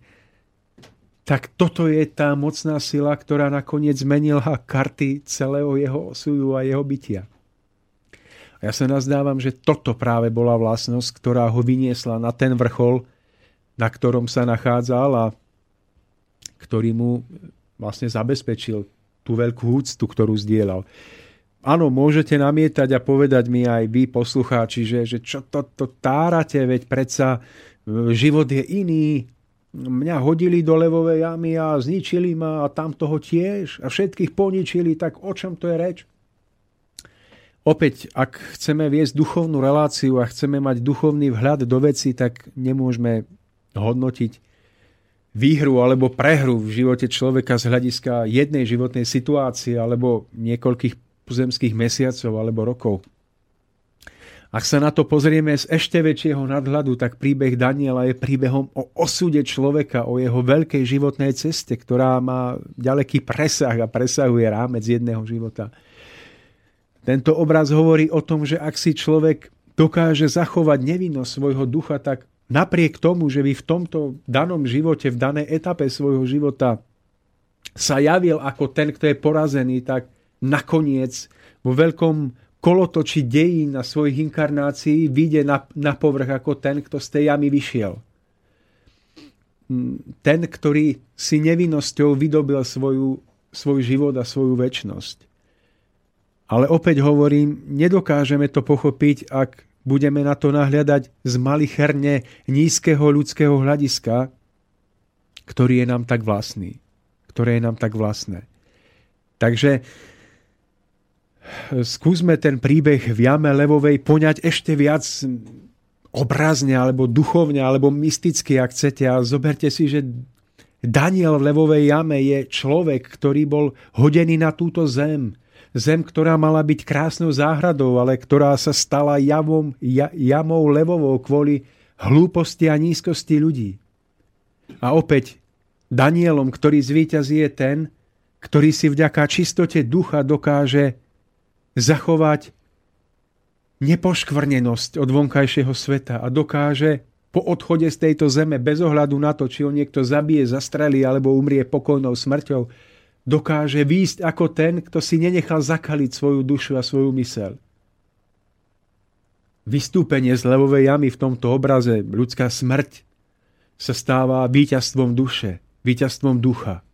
tak toto je tá mocná sila, ktorá nakoniec zmenila karty celého jeho osudu a jeho bytia. A ja sa nazdávam, že toto práve bola vlastnosť, ktorá ho vyniesla na ten vrchol, na ktorom sa nachádzal a ktorý mu vlastne zabezpečil tú veľkú úctu, ktorú zdieľal. Áno, môžete namietať a povedať mi aj vy, poslucháči, že, že čo to, to tárate, veď predsa život je iný. Mňa hodili do levovej jamy a zničili ma a tamtoho tiež a všetkých poničili, tak o čom to je reč? Opäť, ak chceme viesť duchovnú reláciu a chceme mať duchovný vhľad do veci, tak nemôžeme hodnotiť výhru alebo prehru v živote človeka z hľadiska jednej životnej situácie alebo niekoľkých pozemských mesiacov alebo rokov. Ak sa na to pozrieme z ešte väčšieho nadhľadu, tak príbeh Daniela je príbehom o osude človeka, o jeho veľkej životnej ceste, ktorá má ďaleký presah a presahuje rámec jedného života. Tento obraz hovorí o tom, že ak si človek dokáže zachovať nevinnosť svojho ducha, tak napriek tomu, že by v tomto danom živote, v danej etape svojho života sa javil ako ten, kto je porazený, tak nakoniec vo veľkom kolotoči dejín a svojich inkarnácií vyjde na, na povrch ako ten, kto z tej jamy vyšiel. Ten, ktorý si nevinnosťou vydobil svoju, svoj život a svoju večnosť. Ale opäť hovorím, nedokážeme to pochopiť, ak budeme na to nahliadať z malicherne nízkeho ľudského hľadiska, ktorý je nám tak vlastný. Ktoré je nám tak vlastné. Takže skúsme ten príbeh v jame levovej poňať ešte viac obrazne, alebo duchovne, alebo mysticky, ak chcete. A zoberte si, že Daniel v levovej jame je človek, ktorý bol hodený na túto zem. Zem, ktorá mala byť krásnou záhradou, ale ktorá sa stala javom, ja, jamou levovou kvôli hlúposti a nízkosti ľudí. A opäť Danielom, ktorý zvíťazí, je ten, ktorý si vďaka čistote ducha dokáže zachovať nepoškvrnenosť od vonkajšieho sveta a dokáže po odchode z tejto zeme, bez ohľadu na to, či ho niekto zabije, zastrelí alebo umrie pokojnou smrťou, dokáže výjsť ako ten, kto si nenechal zakaliť svoju dušu a svoju myseľ. Vystúpenie z levovej jamy v tomto obraze, ľudská smrť, sa stáva víťazstvom duše, víťazstvom ducha.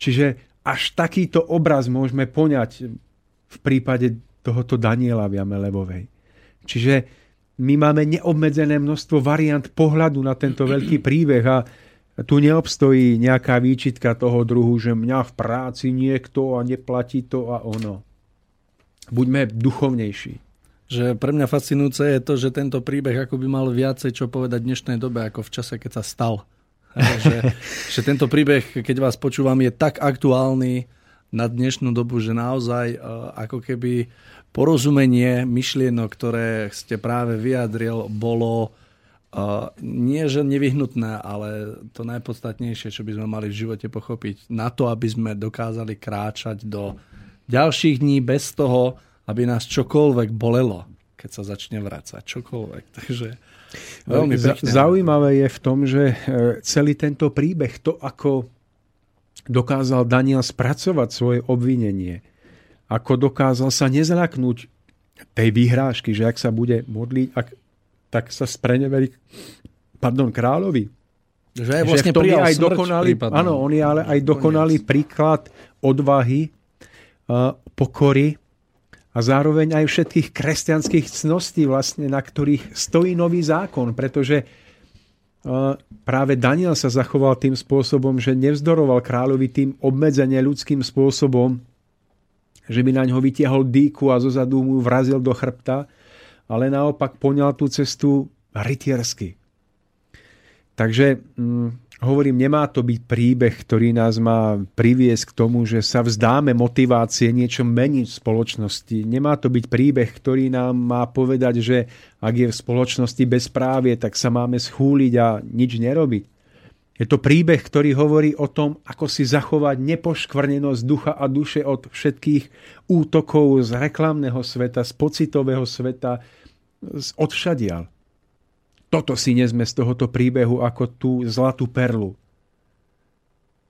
Čiže až takýto obraz môžeme poňať v prípade tohoto Daniela v jame levovej. Čiže my máme neobmedzené množstvo variant pohľadu na tento veľký príbeh a tu neobstojí nejaká výčitka toho druhu, že mňa v práci niekto a neplatí to a ono. Buďme duchovnejší. že pre mňa fascinujúce je to, že tento príbeh akoby mal viacej čo povedať v dnešnej dobe, ako v čase, keď sa stal. že, že tento príbeh, keď vás počúvam, je tak aktuálny na dnešnú dobu, že naozaj ako keby porozumenie myšlienok, ktoré ste práve vyjadril, bolo Uh, nie, že nevyhnutné, ale to najpodstatnejšie, čo by sme mali v živote pochopiť, na to, aby sme dokázali kráčať do ďalších dní bez toho, aby nás čokoľvek bolelo, keď sa začne vracať. Čokoľvek. Takže veľmi pekne. Zaujímavé je v tom, že celý tento príbeh, to, ako dokázal Daniel spracovať svoje obvinenie, ako dokázal sa nezľaknúť tej výhrážky, že ak sa bude modliť, ak tak sa spreneverí pardon, kráľovi. Že, vlastne že v tom je aj dokonalý, áno, on je ale aj dokonalý príklad odvahy, pokory a zároveň aj všetkých kresťanských cností, vlastne, na ktorých stojí nový zákon, pretože práve Daniel sa zachoval tým spôsobom, že nevzdoroval kráľovi tým obmedzenie ľudským spôsobom, že by na ňo vytiahol dýku a zozadu mu vrazil do chrbta, ale naopak poňal tú cestu rytiersky. Takže hm, hovorím, nemá to byť príbeh, ktorý nás má priviesť k tomu, že sa vzdáme motivácie niečo meniť v spoločnosti. Nemá to byť príbeh, ktorý nám má povedať, že ak je v spoločnosti bezprávie, tak sa máme schúliť a nič nerobiť. Je to príbeh, ktorý hovorí o tom, ako si zachovať nepoškvrnenosť ducha a duše od všetkých útokov z reklamného sveta, z pocitového sveta, odvšadial. Toto si nezme z tohoto príbehu ako tú zlatú perlu.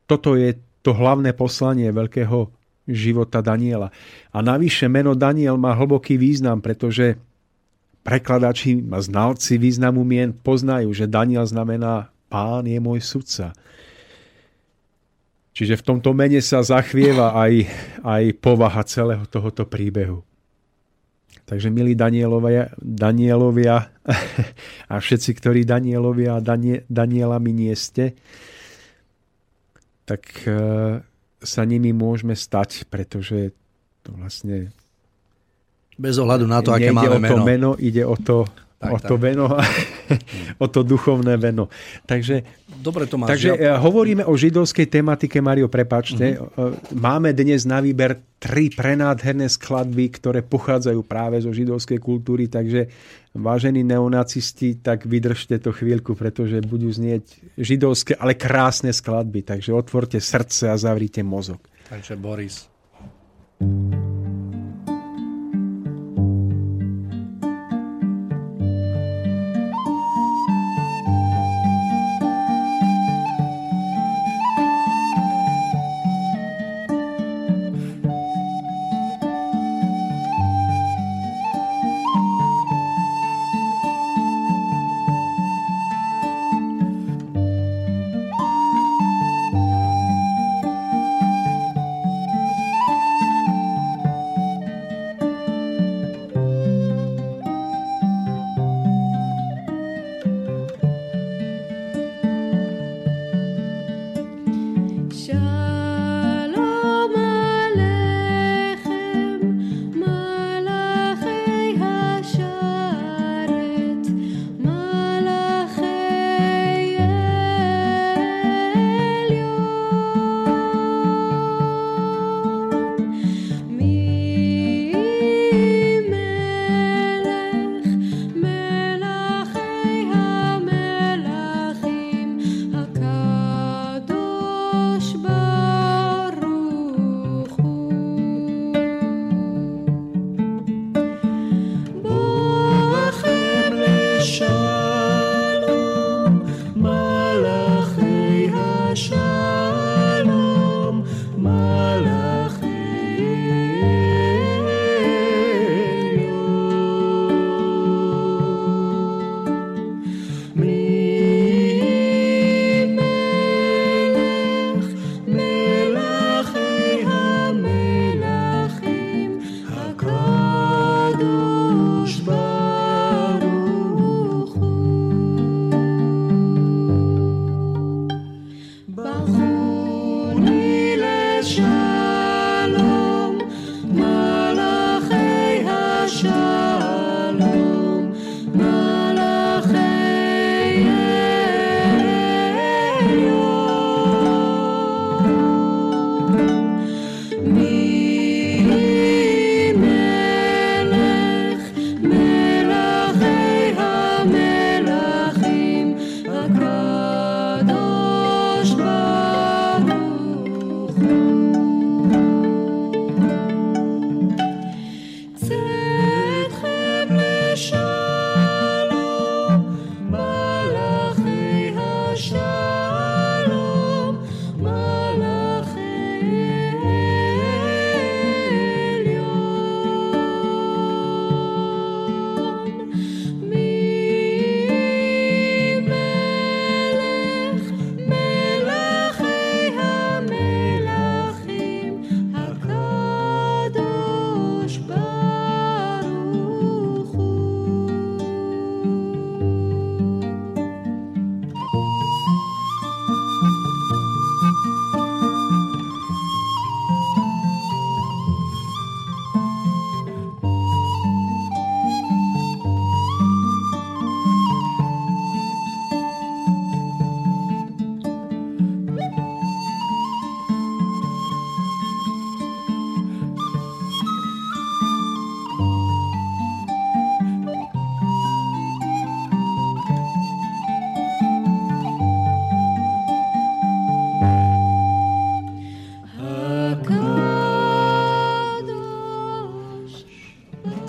Toto je to hlavné poslanie veľkého života Daniela. A navyše meno Daniel má hlboký význam, pretože prekladači a znalci významu mien poznajú, že Daniel znamená Pán je môj sudca. Čiže v tomto mene sa zachvieva aj, aj povaha celého tohoto príbehu. Takže milí Danielovia, Danielovia a všetci, ktorí Danielovia a Danie, Danielami nie ste, tak sa nimi môžeme stať, pretože to vlastne bez ohľadu na to, aké máme meno. meno. Ide o to tak, o to tak. veno, o to duchovné veno. Takže, dobre, Tomáš, takže ja... hovoríme o židovskej tematike, Mário, prepáčte. Uh-huh. Máme dnes na výber tri prenádherné skladby, ktoré pochádzajú práve zo židovskej kultúry, takže vážení neonacisti, tak vydržte to chvíľku, pretože budú znieť židovské, ale krásne skladby. Takže otvorte srdce a zavrite mozog. Takže Boris. Shalom, Malachei HaShalom.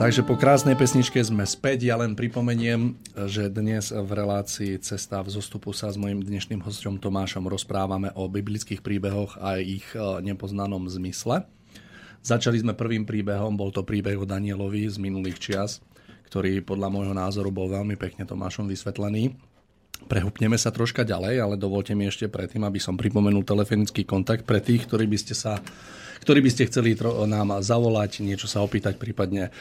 Takže po krásnej pesničke sme späť. Ja len pripomeniem, že dnes v relácii Cesta vzostupu sa s mojím dnešným hosťom Tomášom rozprávame o biblických príbehoch a ich nepoznanom zmysle. Začali sme prvým príbehom, bol to príbeh o Danielovi z minulých čias, ktorý podľa môjho názoru bol veľmi pekne Tomášom vysvetlený. Prehúpneme sa troška ďalej, ale dovolte mi ešte predtým, aby som pripomenul telefonický kontakt pre tých, ktorí by ste, sa, ktorí by ste chceli nám zavolať, niečo sa opýtať, prípadne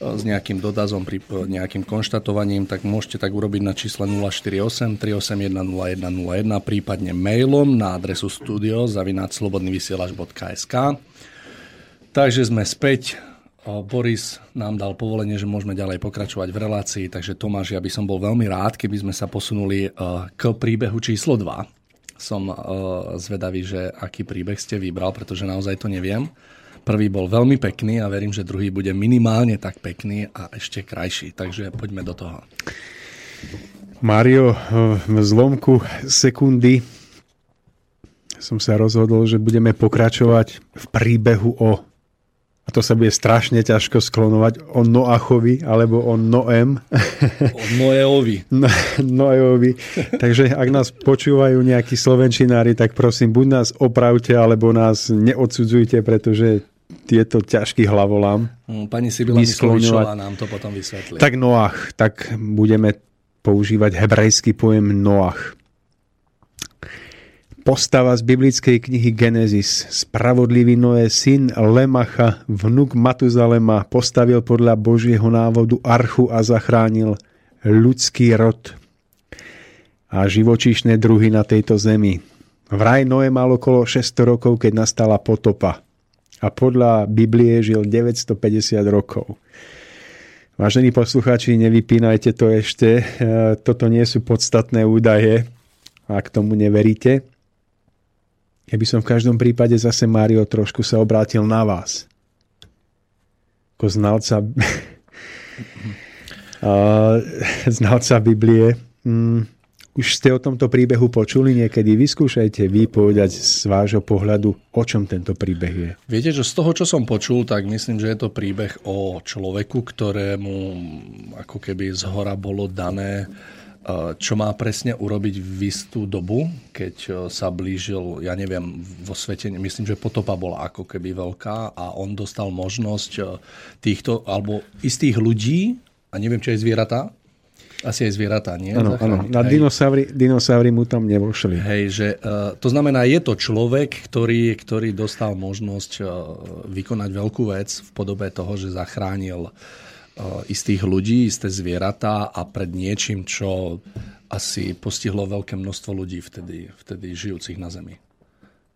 s nejakým dodazom, nejakým konštatovaním, tak môžete tak urobiť na čísle nula štyri osem tri osem jeden nula jeden nula jeden, prípadne mailom na adresu studio zavináč slobodný vysielač bodka es ká. Takže sme späť. Boris nám dal povolenie, že môžeme ďalej pokračovať v relácii, takže Tomáš, ja by som bol veľmi rád, keby sme sa posunuli k príbehu číslo dva. Som zvedavý, že aký príbeh ste vybral, pretože naozaj to neviem. Prvý bol veľmi pekný a verím, že druhý bude minimálne tak pekný a ešte krajší, takže poďme do toho. Mário, v zlomku sekundy som sa rozhodol, že budeme pokračovať v príbehu o, a to sa bude strašne ťažko sklonovať, o Noachovi alebo o Noem. O Noeovi. No, Noeovi. Takže ak nás počúvajú nejakí slovenčinári, tak prosím, buď nás opravte, alebo nás neodsudzujte, pretože tieto ťažký hlavolám. Pani Sibyla Mislovičová nám to potom vysvetlí. Tak Noach, tak budeme používať hebrejský pojem Noach. Postava z biblickej knihy Genesis, spravodlivý Noé, syn Lemacha, vnuk Matuzalema, postavil podľa Božieho návodu archu a zachránil ľudský rod a živočíšne druhy na tejto zemi. Vraj Noé mal okolo šesťsto rokov, keď nastala potopa, a podľa Biblie žil deväťstopäťdesiat rokov. Vážení poslucháči, nevypínajte to ešte, toto nie sú podstatné údaje, ak tomu neveríte. Ja by som v každom prípade zase, Mário, trošku sa obrátil na vás. Ako znalca, znalca Biblie. Už ste o tomto príbehu počuli niekedy? Vyskúšajte vy povedať z vášho pohľadu, o čom tento príbeh je. Viete, že z toho, čo som počul, tak myslím, že je to príbeh o človeku, ktorému ako keby zhora bolo dané, čo má presne urobiť v istú dobu, keď sa blížil, ja neviem, vo svete, myslím, že potopa bola ako keby veľká a on dostal možnosť týchto, alebo istých ľudí, a neviem, či aj zvieratá, asi aj zvieratá, nie? Áno, áno. Na dinosaury, dinosaury mu tam nevošli. Hej, že to znamená, je to človek, ktorý, ktorý dostal možnosť vykonať veľkú vec v podobe toho, že zachránil istých ľudí, isté zvieratá a pred niečím, čo asi postihlo veľké množstvo ľudí vtedy, vtedy žijúcich na Zemi.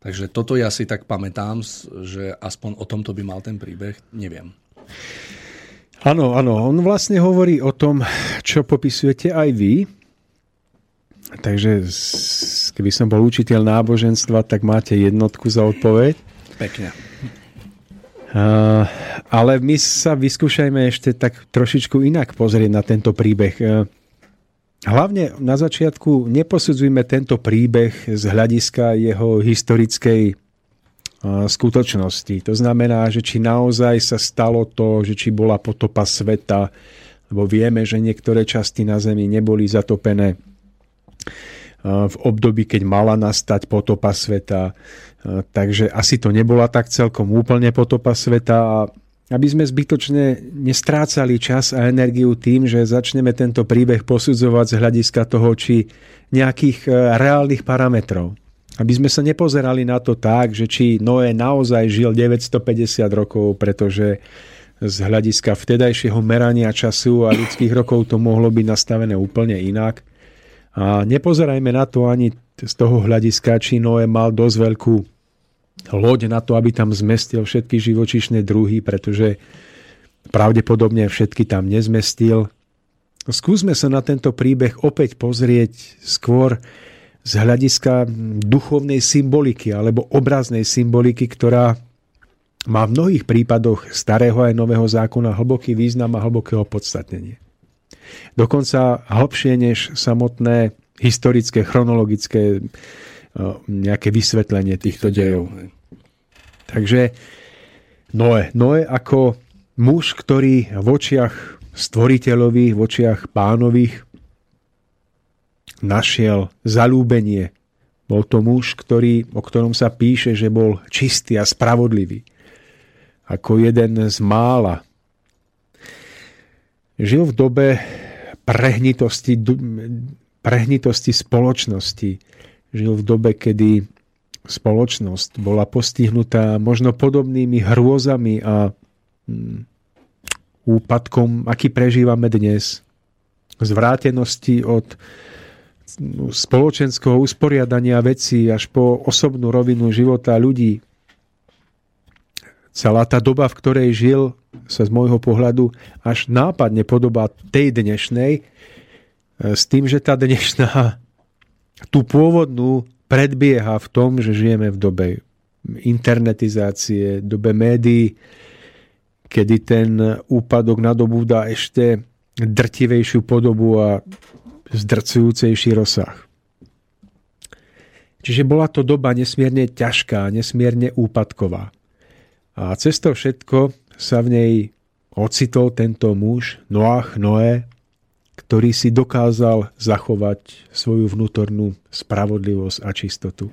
Takže toto ja si tak pamätám, že aspoň o tomto by mal ten príbeh, neviem. Áno, áno, on vlastne hovorí o tom, čo popisujete aj vy. Takže keby som bol učiteľ náboženstva, tak máte jednotku za odpoveď. Pekne. Uh, ale my sa vyskúšajme ešte tak trošičku inak pozrieť na tento príbeh. Uh, hlavne na začiatku neposudzujme tento príbeh z hľadiska jeho historickej uh, skutočnosti. To znamená, že či naozaj sa stalo to, že či bola potopa sveta, lebo vieme, že niektoré časti na Zemi neboli zatopené v období, keď mala nastať potopa sveta. Takže asi to nebola tak celkom úplne potopa sveta. A aby sme zbytočne nestrácali čas a energiu tým, že začneme tento príbeh posudzovať z hľadiska toho, či nejakých reálnych parametrov. Aby sme sa nepozerali na to tak, že či Noé naozaj žil deväťstopäťdesiat rokov, pretože z hľadiska vtedajšieho merania času a ľudských rokov to mohlo byť nastavené úplne inak. A nepozerajme na to ani z toho hľadiska, či Noé mal dosť veľkú loď na to, aby tam zmestil všetky živočíšne druhy, pretože pravdepodobne všetky tam nezmestil. Skúsme sa na tento príbeh opäť pozrieť skôr z hľadiska duchovnej symboliky alebo obraznej symboliky, ktorá má v mnohých prípadoch starého aj nového zákona hlboký význam a hlboké opodstatnenie. Dokonca hlbšie než samotné historické, chronologické nejaké vysvetlenie týchto dejov. Takže Noé, Noé ako Muž, ktorý v očiach stvoriteľových, v očiach pánových našiel zaľúbenie. Bol to muž, ktorý, o ktorom sa píše, že bol čistý a spravodlivý. Ako jeden z mála. Žil v dobe prehnitosti, prehnitosti spoločnosti. Žil v dobe, kedy spoločnosť bola postihnutá možno podobnými hrôzami a úpadkom, aký prežívame dnes, zvrátenosti od spoločenského usporiadania vecí až po osobnú rovinu života ľudí. Celá tá doba, v ktorej žil, sa z môjho pohľadu až nápadne podobá tej dnešnej, s tým, že tá dnešná tú pôvodnú predbieha v tom, že žijeme v dobe internetizácie, dobe médií, kedy ten úpadok nadobúda ešte drtivejšiu podobu a zdrcujúcejší rozsah. Čiže bola to doba nesmierne ťažká, nesmierne úpadková. A cez to všetko sa v nej ocitol tento muž, Noach, Noé, ktorý si dokázal zachovať svoju vnútornú spravodlivosť a čistotu.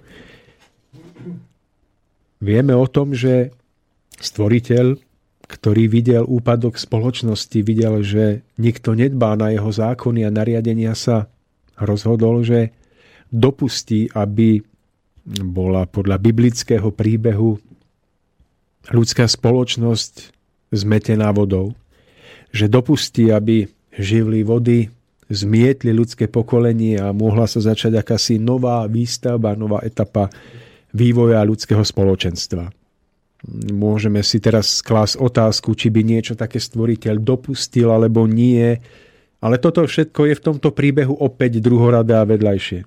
Vieme o tom, že stvoriteľ, ktorý videl úpadok spoločnosti, videl, že nikto nedbá na jeho zákony a nariadenia, sa rozhodol, že dopustí, aby bola podľa biblického príbehu ľudská spoločnosť zmetená vodou. Že dopustí, aby živly vody zmietli ľudské pokolenie a mohla sa začať akási nová výstavba, nová etapa vývoja ľudského spoločenstva. Môžeme si teraz klásť otázku, či by niečo také stvoriteľ dopustil, alebo nie. Ale toto všetko je v tomto príbehu opäť druhoradé a vedľajšie.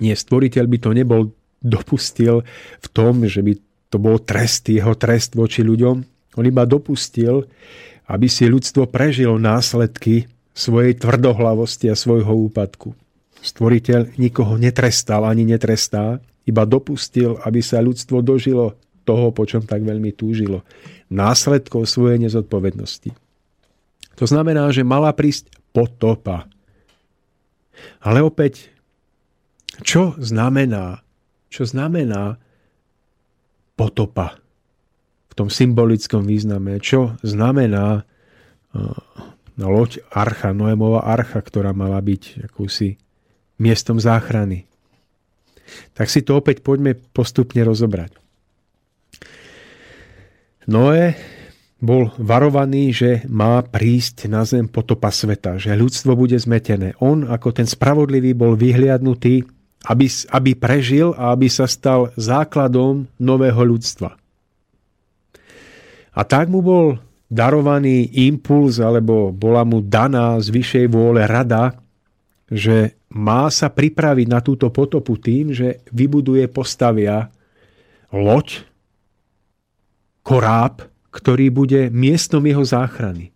Nie, stvoriteľ by to nebol dopustil v tom, že by to bol trest, jeho trest voči ľuďom. On iba dopustil, aby si ľudstvo prežilo následky svojej tvrdohlavosti a svojho úpadku. Stvoriteľ nikoho netrestal ani netrestá, iba dopustil, aby sa ľudstvo dožilo toho, po čom tak veľmi túžilo. Následkov svojej nezodpovednosti. To znamená, že mala prísť potopa. Ale opäť, čo znamená, čo znamená potopa v tom symbolickom význame? Čo znamená loď archa, Noémova archa, ktorá mala byť akúsi miestom záchrany? Tak si to opäť poďme postupne rozobrať. Noé bol varovaný, že má prísť na zem potopa sveta, že ľudstvo bude zmetené. On, ako ten spravodlivý, bol vyhliadnutý, aby, aby prežil a aby sa stal základom nového ľudstva. A tak mu bol darovaný impuls, alebo bola mu daná z vyššej vôle rada, že má sa pripraviť na túto potopu tým, že vybuduje, postavia loď, koráb, ktorý bude miestom jeho záchrany,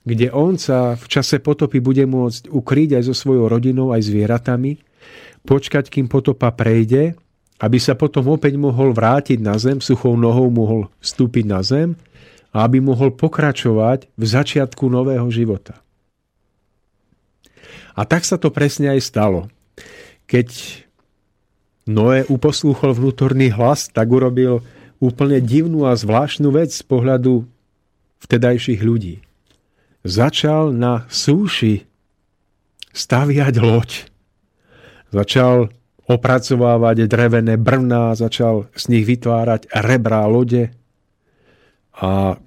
kde on sa v čase potopy bude môcť ukryť aj so svojou rodinou, aj zvieratami, počkať, kým potopa prejde, aby sa potom opäť mohol vrátiť na zem, suchou nohou mohol vstúpiť na zem a aby mohol pokračovať v začiatku nového života. A tak sa to presne aj stalo. Keď Noé uposlúchol vnútorný hlas, tak urobil úplne divnú a zvláštnu vec z pohľadu vtedajších ľudí. Začal na súši staviať loď. Začal opracovávať drevené brvná, začal z nich vytvárať rebrá lode a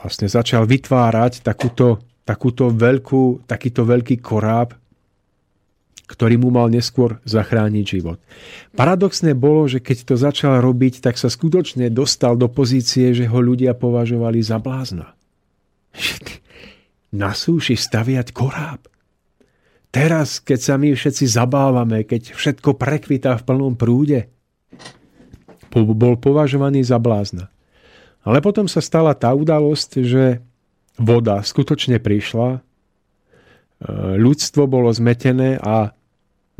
vlastne začal vytvárať takúto, takúto veľkú, takýto veľký koráb, ktorý mu mal neskôr zachrániť život. Paradoxné bolo, že keď to začal robiť, tak sa skutočne dostal do pozície, že ho ľudia považovali za blázna. Na súši staviať koráb. Teraz, keď sa my všetci zabávame, keď všetko prekvitá v plnom prúde, bol považovaný za blázna. Ale potom sa stala tá udalosť, že voda skutočne prišla, ľudstvo bolo zmetené a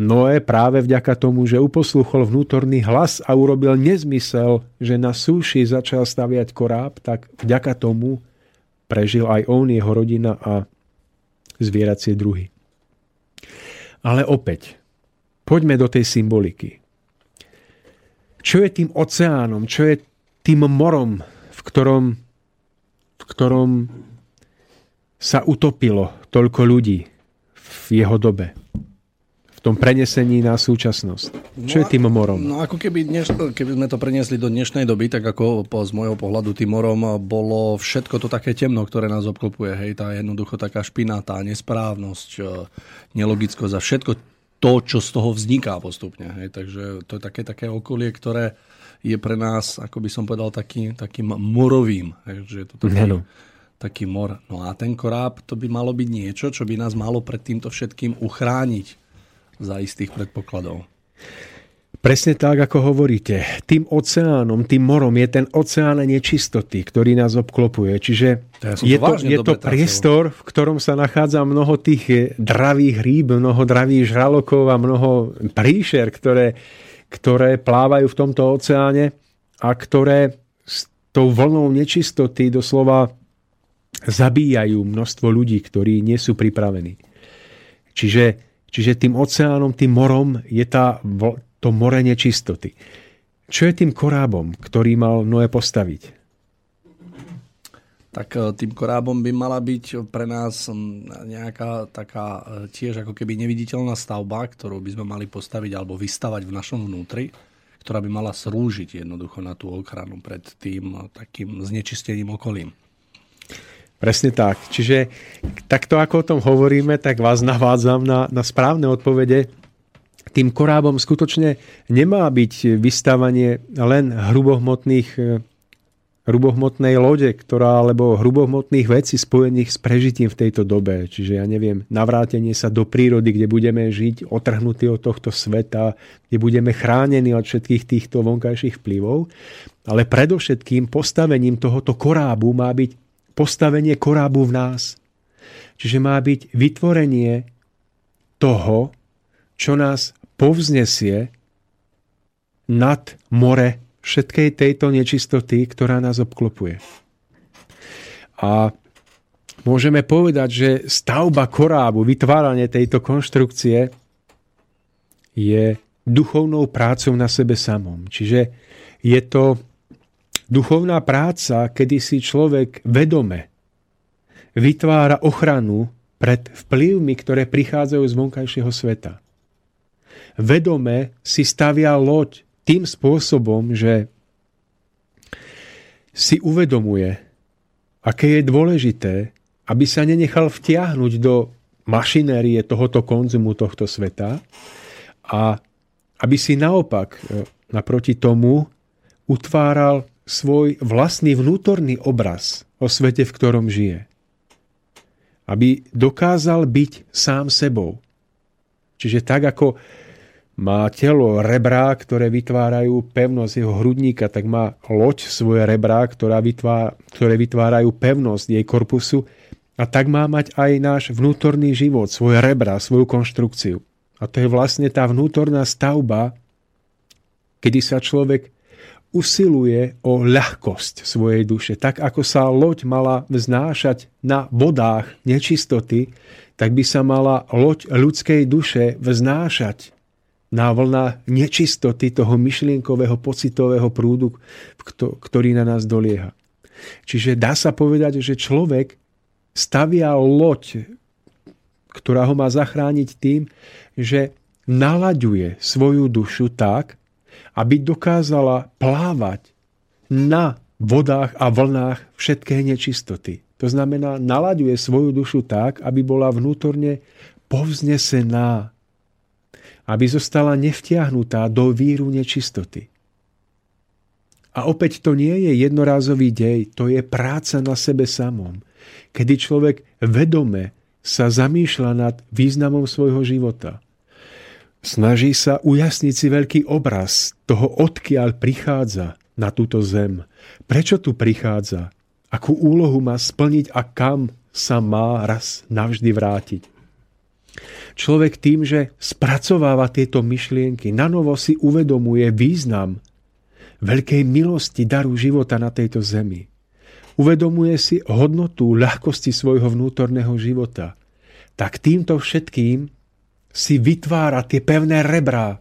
Noé práve vďaka tomu, že uposlúchol vnútorný hlas a urobil nezmysel, že na súši začal staviať koráb, tak vďaka tomu prežil aj on, jeho rodina a zvieracie druhy. Ale opäť, poďme do tej symboliky. Čo je tým oceánom, čo je tým morom, v ktorom, v ktorom sa utopilo toľko ľudí v jeho dobe? V tom prenesení na súčasnosť. Čo no, je tým morom? No ako keby, dneš, keby sme to preniesli do dnešnej doby, tak ako po, z môjho pohľadu tým morom bolo všetko to také temno, ktoré nás obklopuje. Hej, tá jednoducho taká špina, tá nesprávnosť, nelogickosť a všetko to, čo z toho vzniká postupne. Hej, takže to je také, také okolie, ktoré je pre nás, ako by som povedal, taký, takým morovým. Hej, že je to taký... Hello. Taký mor. No a ten koráb, to by malo byť niečo, čo by nás malo pred týmto všetkým uchrániť za istých predpokladov. Presne tak, ako hovoríte. Tým oceánom, tým morom je ten oceán nečistoty, ktorý nás obklopuje. Čiže ja je to, je to priestor, v ktorom sa nachádza mnoho tých dravých rýb, mnoho dravých žralokov a mnoho príšer, ktoré, ktoré plávajú v tomto oceáne a ktoré s tou vlnou nečistoty doslova zabíjajú množstvo ľudí, ktorí nie sú pripravení. Čiže, čiže tým oceánom, tým morom je tá, to more nečistoty. Čo je tým korábom, ktorý mal Noé postaviť? Tak tým korábom by mala byť pre nás nejaká taká tiež ako keby neviditeľná stavba, ktorú by sme mali postaviť alebo vystavať v našom vnútri, ktorá by mala slúžiť jednoducho na tú ochranu pred tým takým znečisteným okolím. Presne tak. Čiže takto, ako o tom hovoríme, tak vás navádzam na, na správne odpovede. Tým korábom skutočne nemá byť vystávanie len hrubohmotných, hrubohmotnej lode, ktorá, alebo hrubohmotných vecí spojených s prežitím v tejto dobe. Čiže, ja neviem, navrátenie sa do prírody, kde budeme žiť otrhnutí od tohto sveta, kde budeme chránení od všetkých týchto vonkajších vplyvov. Ale predovšetkým postavením tohoto korábu má byť postavenie korábu v nás. Čiže má byť vytvorenie toho, čo nás povznesie nad more všetkej tejto nečistoty, ktorá nás obklopuje. A môžeme povedať, že stavba korábu, vytváranie tejto konštrukcie je duchovnou prácou na sebe samom. Čiže je to duchovná práca, kedy si človek vedome vytvára ochranu pred vplyvmi, ktoré prichádzajú z vonkajšieho sveta. Vedome si stavia loď tým spôsobom, že si uvedomuje, aké je dôležité, aby sa nenechal vtiahnuť do mašinérie tohoto konzumu, tohto sveta a aby si naopak naproti tomu utváral svoj vlastný vnútorný obraz o svete, v ktorom žije. Aby dokázal byť sám sebou. Čiže tak, ako má telo rebrá, ktoré vytvárajú pevnosť jeho hrudníka, tak má loď svoje rebrá, ktorá vytvára, ktoré vytvárajú pevnosť jej korpusu. A tak má mať aj náš vnútorný život, svoje rebrá, svoju konštrukciu. A to je vlastne tá vnútorná stavba, kedy sa človek usiluje o ľahkosť svojej duše. Tak ako sa loď mala vznášať na vodách nečistoty, tak by sa mala loď ľudskej duše vznášať na vlnách nečistoty toho myšlienkového, pocitového prúdu, ktorý na nás dolieha. Čiže dá sa povedať, že človek stavia loď, ktorá ho má zachrániť tým, že nalaďuje svoju dušu tak, aby dokázala plávať na vodách a vlnách všetkej nečistoty. To znamená, nalaďuje svoju dušu tak, aby bola vnútorne povznesená, aby zostala nevtiahnutá do víru nečistoty. A opäť to nie je jednorázový dej, to je práca na sebe samom, kedy človek vedome sa zamýšľa nad významom svojho života. Snaží sa ujasniť si veľký obraz toho, odkiaľ prichádza na túto zem. Prečo tu prichádza? Akú úlohu má splniť a kam sa má raz navždy vrátiť? Človek tým, že spracováva tieto myšlienky, nanovo si uvedomuje význam veľkej milosti daru života na tejto zemi. uvedomuje si hodnotu ľahkosti svojho vnútorného života, tak týmto všetkým si vytvára tie pevné rebrá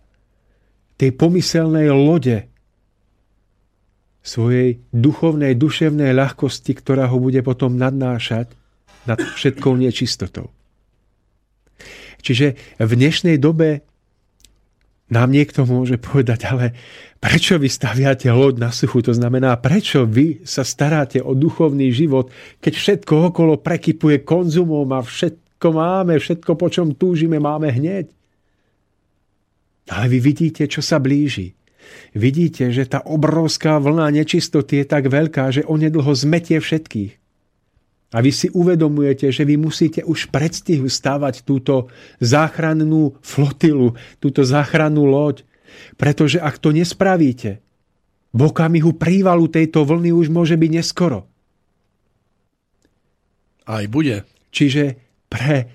tej pomyselnej lode svojej duchovnej, duševnej ľahkosti, ktorá ho bude potom nadnášať nad všetkou nečistotou. Čiže v dnešnej dobe nám niekto môže povedať, ale prečo vy staviate loď na suchu? To znamená, prečo vy sa staráte o duchovný život, keď všetko okolo prekypuje konzumom a všetko máme, všetko, po čom túžime, máme hneď. Ale vy vidíte, čo sa blíži. Vidíte, že tá obrovská vlna nečistoty je tak veľká, že onedlho zmetie všetkých. A vy si uvedomujete, že vy musíte už v predstihu stavať túto záchrannú flotilu, túto záchrannú loď. Pretože ak to nespravíte, v okamihu prívalu tejto vlny už môže byť neskoro. Aj bude. Čiže pre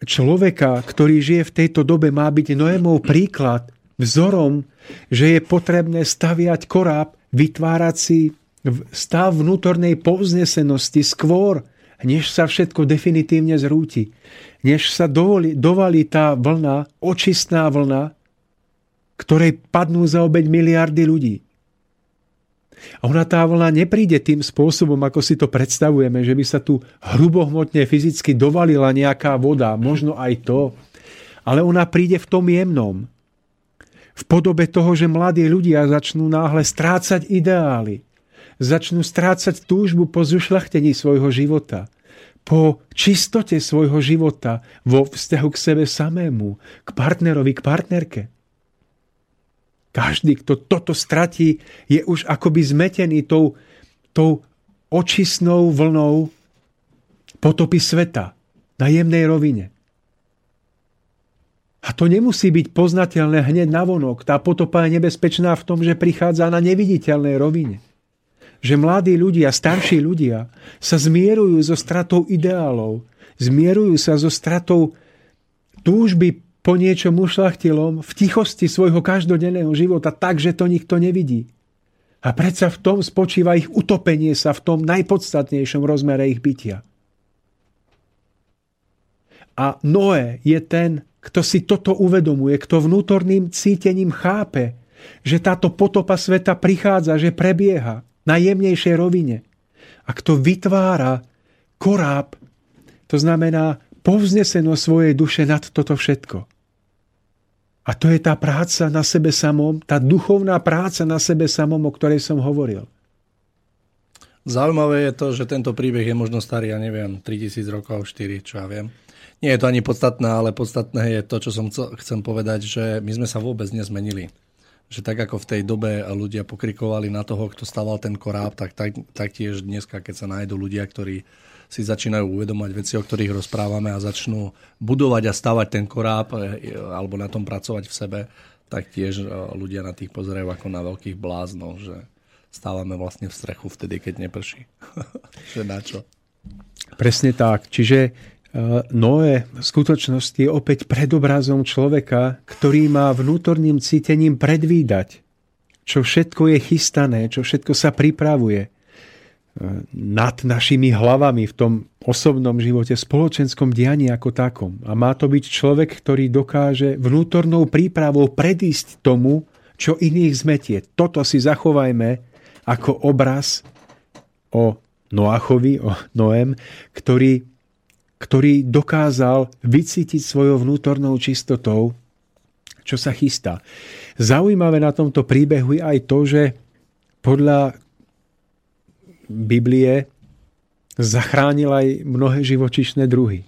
človeka, ktorý žije v tejto dobe, má byť Noémov príklad vzorom, že je potrebné staviať koráb, vytvárať si stav vnútornej povznesenosti skôr, než sa všetko definitívne zrúti. Než sa dovolí, dovalí tá vlna, očistná vlna, ktorej padnú za obeť miliardy ľudí. A ona tá vlna nepríde tým spôsobom, ako si to predstavujeme, že by sa tu hrubohmotne fyzicky dovalila nejaká voda, možno aj to. Ale ona príde v tom jemnom. V podobe toho, že mladí ľudia začnú náhle strácať ideály. Začnú strácať túžbu po zušľachtení svojho života, po čistote svojho života vo vzťahu k sebe samému, k partnerovi, k partnerke. Každý, kto toto stratí, je už akoby zmetený tou, tou očistnou vlnou potopy sveta na jemnej rovine. A to nemusí byť poznateľné hneď navonok. Tá potopa je nebezpečná v tom, že prichádza na neviditeľnej rovine. Že mladí ľudia, starší ľudia sa zmierujú so stratou ideálov, zmierujú sa so stratou túžby po niečom ušľachtilom v tichosti svojho každodenného života tak, že to nikto nevidí. A predsa v tom spočíva ich utopenie sa v tom najpodstatnejšom rozmere ich bytia. A Noé je ten, kto si toto uvedomuje, kto vnútorným cítením chápe, že táto potopa sveta prichádza, že prebieha na jemnejšej rovine. A kto vytvára koráb, to znamená povznesenosť svojej duše nad toto všetko. A to je tá práca na sebe samom, tá duchovná práca na sebe samom, o ktorej som hovoril. Zaujímavé je to, že tento príbeh je možno starý, ja neviem, tritisíc rokov, štyri, čo ja viem. Nie je to ani podstatné, ale podstatné je to, čo som chcel povedať, že my sme sa vôbec nezmenili. Že tak ako v tej dobe ľudia pokrikovali na toho, kto staval ten koráb, tak taktiež tak dneska, keď sa nájdú ľudia, ktorí si začínajú uvedomať veci, o ktorých rozprávame a začnú budovať a stavať ten koráb alebo na tom pracovať v sebe, tak tiež ľudia na tých pozerajú ako na veľkých bláznov, že stávame vlastne v strechu vtedy, keď neprší. Že na čo? Presne tak. Čiže Noé v skutočnosti je opäť predobrazom človeka, ktorý má vnútorným cítením predvídať, čo všetko je chystané, čo všetko sa pripravuje nad našimi hlavami v tom osobnom živote, spoločenskom dianí ako takom. A má to byť človek, ktorý dokáže vnútornou prípravou predísť tomu, čo iných zmetie. Toto si zachovajme ako obraz o Noachovi, o Noém, ktorý ktorý dokázal vycítiť svojou vnútornou čistotou, čo sa chystá. Zaujímavé na tomto príbehu je aj to, že podľa Biblie zachránil aj mnohé živočíšne druhy.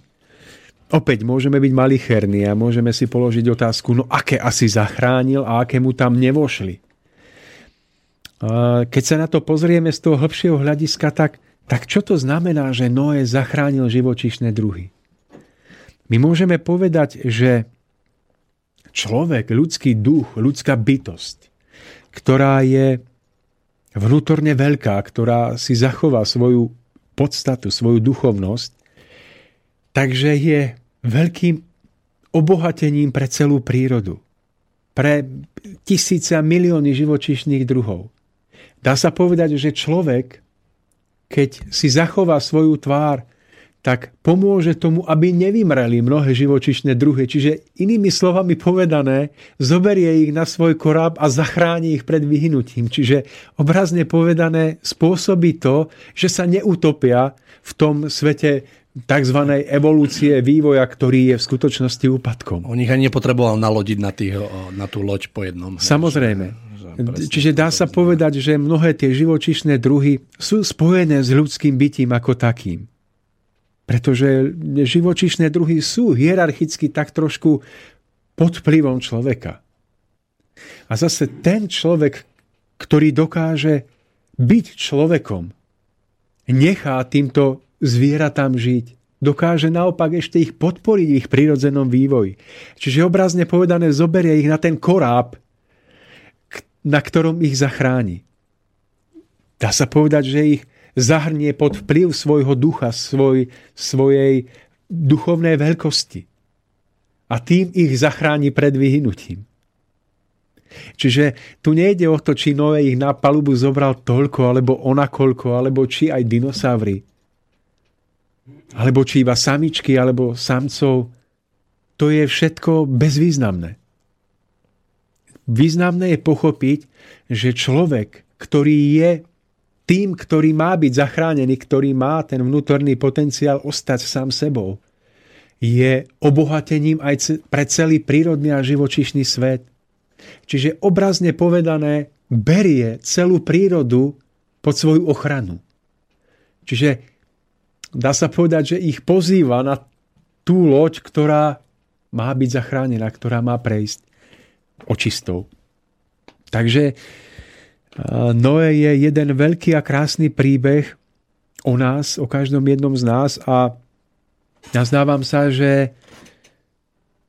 Opäť môžeme byť malicherní a môžeme si položiť otázku, no aké asi zachránil a aké mu tam nevošli. Keď sa na to pozrieme z toho hĺbšieho hľadiska, tak Tak čo to znamená, že Noé zachránil živočíšne druhy? My môžeme povedať, že človek, ľudský duch, ľudská bytosť, ktorá je vnútorne veľká, ktorá si zachová svoju podstatu, svoju duchovnosť, takže je veľkým obohatením pre celú prírodu, pre tisíce a milióny živočíšnych druhov. Dá sa povedať, že človek keď si zachová svoju tvár, tak pomôže tomu, aby nevymreli mnohé živočišné druhy. Čiže inými slovami povedané, zoberie ich na svoj koráb a zachráni ich pred vyhnutím. Čiže obrazne povedané spôsobí to, že sa neutopia v tom svete tzv. Evolúcie vývoja, ktorý je v skutočnosti úpadkom. On ich ani nepotreboval nalodiť na, tých, na tú loď po jednom. Samozrejme. Čiže dá sa povedať, že mnohé tie živočíšne druhy sú spojené s ľudským bytím ako takým. Pretože živočíšne druhy sú hierarchicky tak trošku pod vplyvom človeka. A zase ten človek, ktorý dokáže byť človekom, nechá týmto zvieratám žiť. Dokáže naopak ešte ich podporiť v ich prirodzenom vývoji. Čiže obrazne povedané zoberie ich na ten koráb, na ktorom ich zachráni. Dá sa povedať, že ich zahrnie pod vplyv svojho ducha, svoj, svojej duchovnej veľkosti. A tým ich zachráni pred vyhnutím. Čiže tu nejde o to, či Noé ich na palubu zobral toľko, alebo onakoľko, alebo či aj dinosaury. Alebo či iba samičky, alebo samcov. To je všetko bezvýznamné. Významné je pochopiť, že človek, ktorý je tým, ktorý má byť zachránený, ktorý má ten vnútorný potenciál ostať sám sebou, je obohatením aj pre celý prírodný a živočíšny svet. Čiže obrazne povedané, berie celú prírodu pod svoju ochranu. Čiže dá sa povedať, že ich pozýva na tú loď, ktorá má byť zachránená, ktorá má prejsť očistou. Takže Noé je jeden veľký a krásny príbeh o nás, o každom jednom z nás a nazdávam sa, že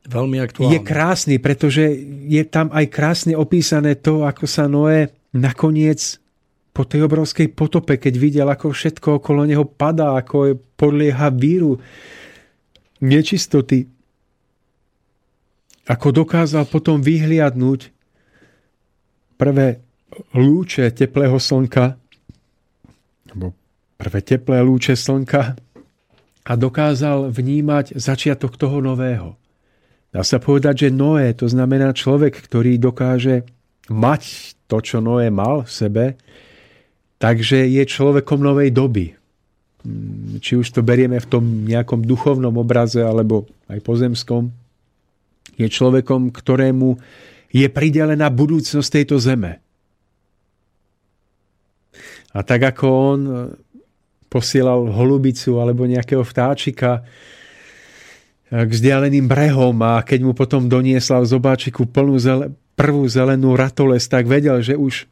veľmi aktuálne. Je krásny, pretože je tam aj krásne opísané to, ako sa Noé nakoniec po tej obrovskej potope, keď videl, ako všetko okolo neho padá, ako podlieha víru nečistoty, ako dokázal potom vyhliadnúť prvé lúče teplého slnka, alebo prvé teplé lúče slnka a dokázal vnímať začiatok toho nového. Dá sa povedať, že Noé, to znamená človek, ktorý dokáže mať to, čo Noé mal v sebe, takže je človekom novej doby. Či už to berieme v tom nejakom duchovnom obraze, alebo aj pozemskom, je človekom, ktorému je pridelená budúcnosť tejto zeme. A tak ako on posielal holubicu alebo nejakého vtáčika k vzdialeným brehom a keď mu potom doniesla v zobáčiku plnú zele, prvú zelenú ratolesť, tak vedel, že už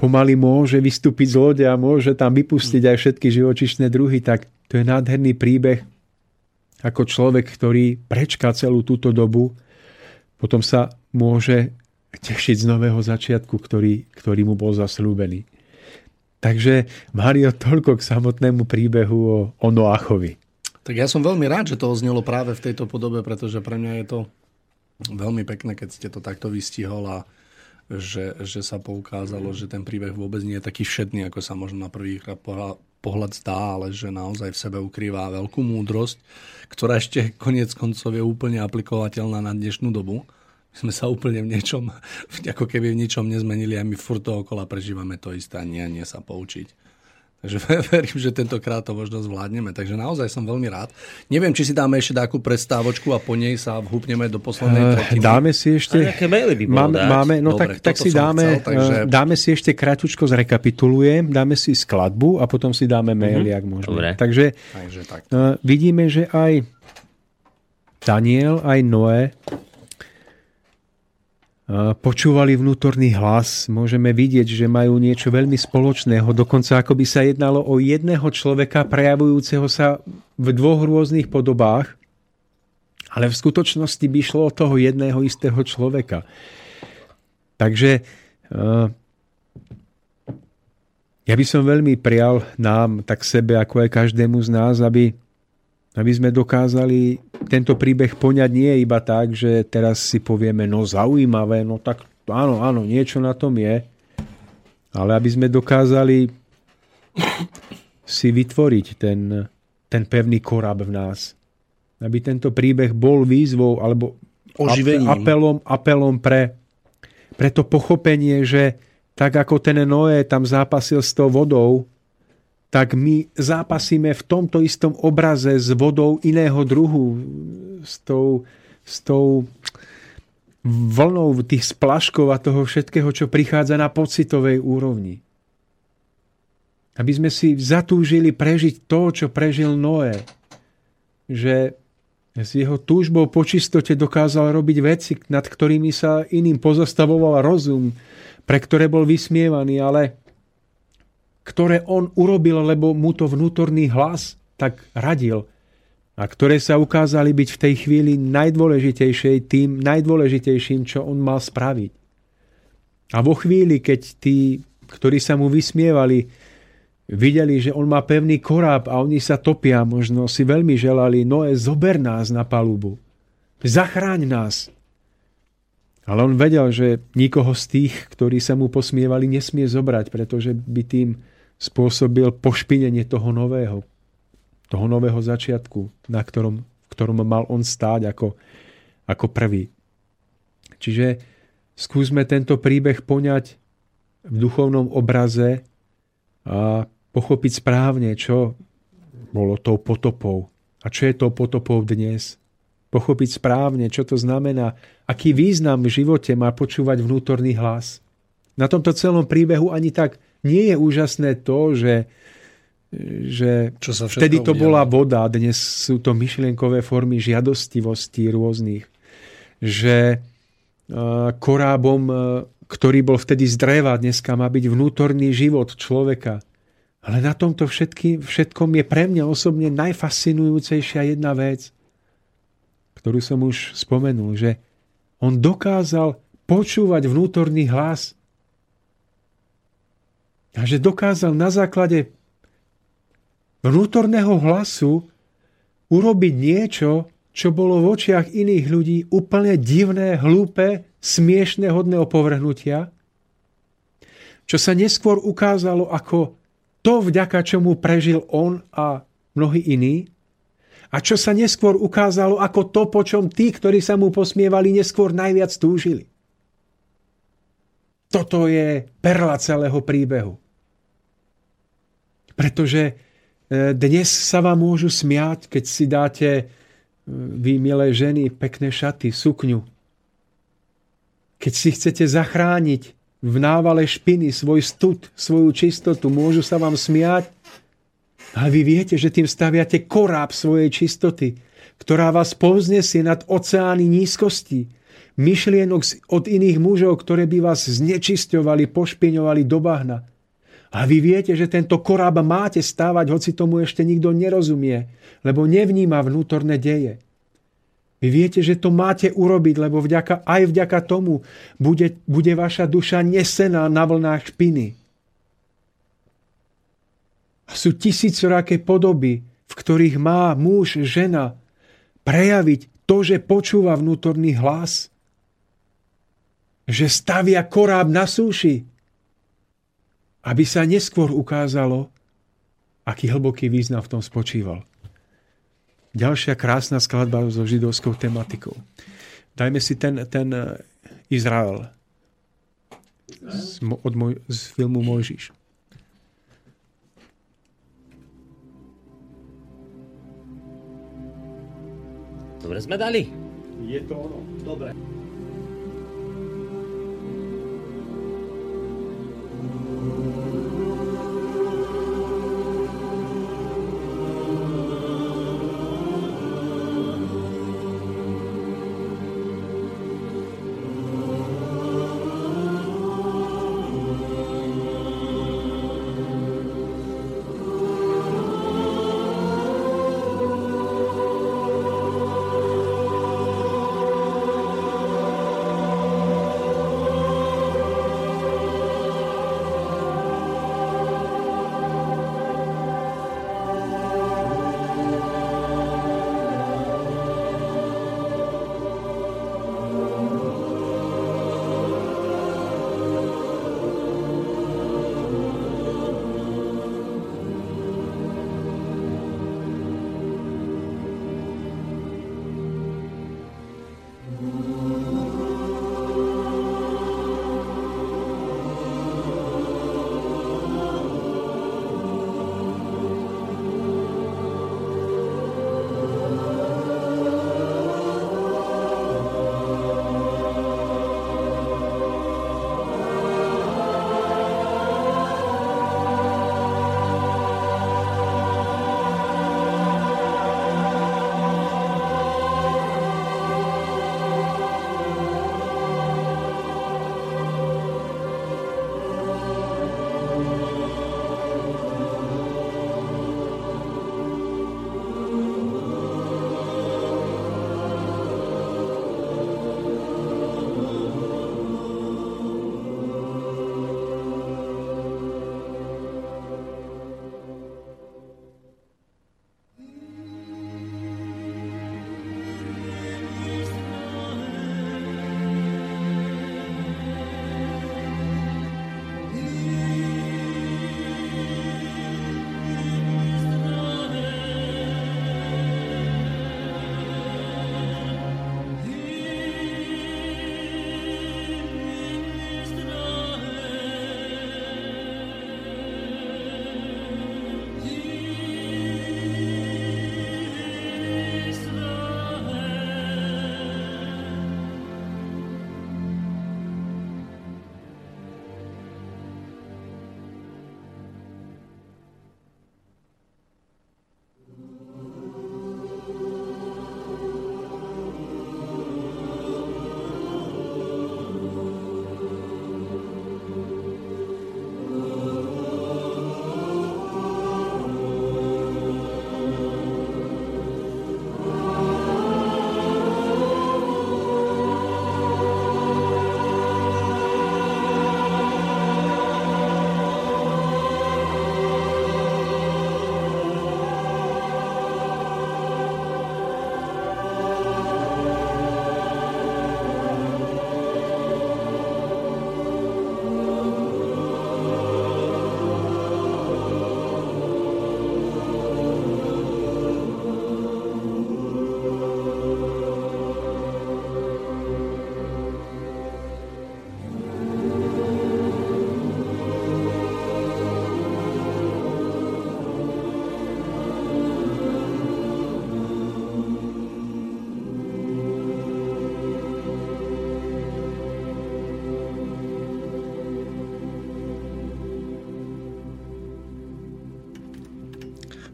pomaly môže vystúpiť z lode a môže tam vypustiť aj všetky živočišné druhy. Tak to je nádherný príbeh, ako človek, ktorý prečká celú túto dobu, potom sa môže tešiť z nového začiatku, ktorý, ktorý mu bol zasľúbený. Takže, Mário, toľko k samotnému príbehu o, o Noachovi. Tak ja som veľmi rád, že to oznelo práve v tejto podobe, pretože pre mňa je to veľmi pekné, keď ste to takto vystihol a že, že sa poukázalo, že ten príbeh vôbec nie je taký všedný, ako sa možno na prvý pohľad pohľad zdá, ale že naozaj v sebe ukrýva veľkú múdrosť, ktorá ešte koniec koncov je úplne aplikovateľná na dnešnú dobu. My sme sa úplne v niečom, ako keby v ničom nezmenili a my furt dookola prežívame to isté a nie, nie sa poučiť. Takže verím, že tentokrát to možno zvládneme. Takže naozaj som veľmi rád. Neviem, či si dáme ešte takú prestávočku a po nej sa vhúpneme do poslednej tretiny. Dáme si ešte... A nejaké maily by bolo dať. Máme, no dobre, tak, tak si dáme, chcel, takže... dáme si ešte kratučko zrekapitulujem, dáme si skladbu a potom si dáme maily, uh-huh. ak môžeme. Dobre. Takže, takže tak. Vidíme, že aj Daniel, aj Noé počúvali vnútorný hlas. Môžeme vidieť, že majú niečo veľmi spoločného. Dokonca ako by sa jednalo o jedného človeka prejavujúceho sa v dvoch rôznych podobách, ale v skutočnosti by šlo o toho jedného istého človeka. Takže ja by som veľmi prial nám, tak sebe, ako aj každému z nás, aby aby sme dokázali tento príbeh poňať nie iba tak, že teraz si povieme, no zaujímavé, no tak áno, áno, niečo na tom je, ale aby sme dokázali si vytvoriť ten, ten pevný korab v nás. Aby tento príbeh bol výzvou alebo oživením. apelom, apelom pre, pre to pochopenie, že tak ako ten Noé tam zápasil s tou vodou, tak my zápasíme v tomto istom obraze s vodou iného druhu, s tou, s tou vlnou tých splaškov a toho všetkého, čo prichádza na pocitovej úrovni. Aby sme si zatúžili prežiť to, čo prežil Noé. Že s jeho túžbou po čistote dokázal robiť veci, nad ktorými sa iným pozastavoval rozum, pre ktoré bol vysmievaný, ale ktoré on urobil, lebo mu to vnútorný hlas tak radil a ktoré sa ukázali byť v tej chvíli najdôležitejšej, tým najdôležitejším, čo on mal spraviť. A vo chvíli, keď tí, ktorí sa mu vysmievali, videli, že on má pevný koráb a oni sa topia, možno si veľmi želali, Noé, zober nás na palubu, zachráň nás. Ale on vedel, že nikoho z tých, ktorí sa mu posmievali, nesmie zobrať, pretože by tým spôsobil pošpinenie toho nového, toho nového začiatku, na ktorom, v ktorom mal on stáť ako, ako prvý. Čiže skúsme tento príbeh poňať v duchovnom obraze a pochopiť správne, čo bolo tou potopou a čo je tou potopou dnes. Pochopiť správne, čo to znamená, aký význam v živote má počúvať vnútorný hlas. Na tomto celom príbehu ani tak nie je úžasné to, že, že čo sa vtedy to udialo. Bola voda, dnes sú to myšlienkové formy žiadostivosti rôznych, že korábom, ktorý bol vtedy z dreva, dneska má byť vnútorný život človeka. Ale na tomto všetky, všetkom je pre mňa osobne najfascinujúcejšia jedna vec, ktorú som už spomenul, že on dokázal počúvať vnútorný hlas a že dokázal na základe vnútorného hlasu urobiť niečo, čo bolo v očiach iných ľudí úplne divné, hlúpe, smiešné, hodné opovrhnutia, čo sa neskôr ukázalo ako to, vďaka čomu prežil on a mnohí iní, a čo sa neskôr ukázalo ako to, po čom tí, ktorí sa mu posmievali, neskôr najviac túžili. Toto je perla celého príbehu. Pretože dnes sa vám môžu smiať, keď si dáte, vy milé ženy, pekné šaty, sukňu. Keď si chcete zachrániť v návale špiny svoj stud, svoju čistotu, môžu sa vám smiať. Ale vy viete, že tým staviate koráb svojej čistoty, ktorá vás povznesie nad oceány nízkosti, myšlienok od iných mužov, ktoré by vás znečisťovali, pošpiňovali do bahna. A vy viete, že tento koráb máte stávať, hoci tomu ešte nikto nerozumie, lebo nevníma vnútorné deje. Vy viete, že to máte urobiť, lebo vďaka, aj vďaka tomu bude, bude vaša duša nesená na vlnách špiny. A sú tisícoraké podoby, v ktorých má muž, žena prejaviť to, že počúva vnútorný hlas. Že stavia koráb na súši. Aby sa neskôr ukázalo, aký hlboký význam v tom spočíval. Ďalšia krásna skladba so židovskou tematikou. Dajme si ten, ten Izrael z, od moj, z filmu Mojžiš. Dobre sme dali. Je to ono. Dobre.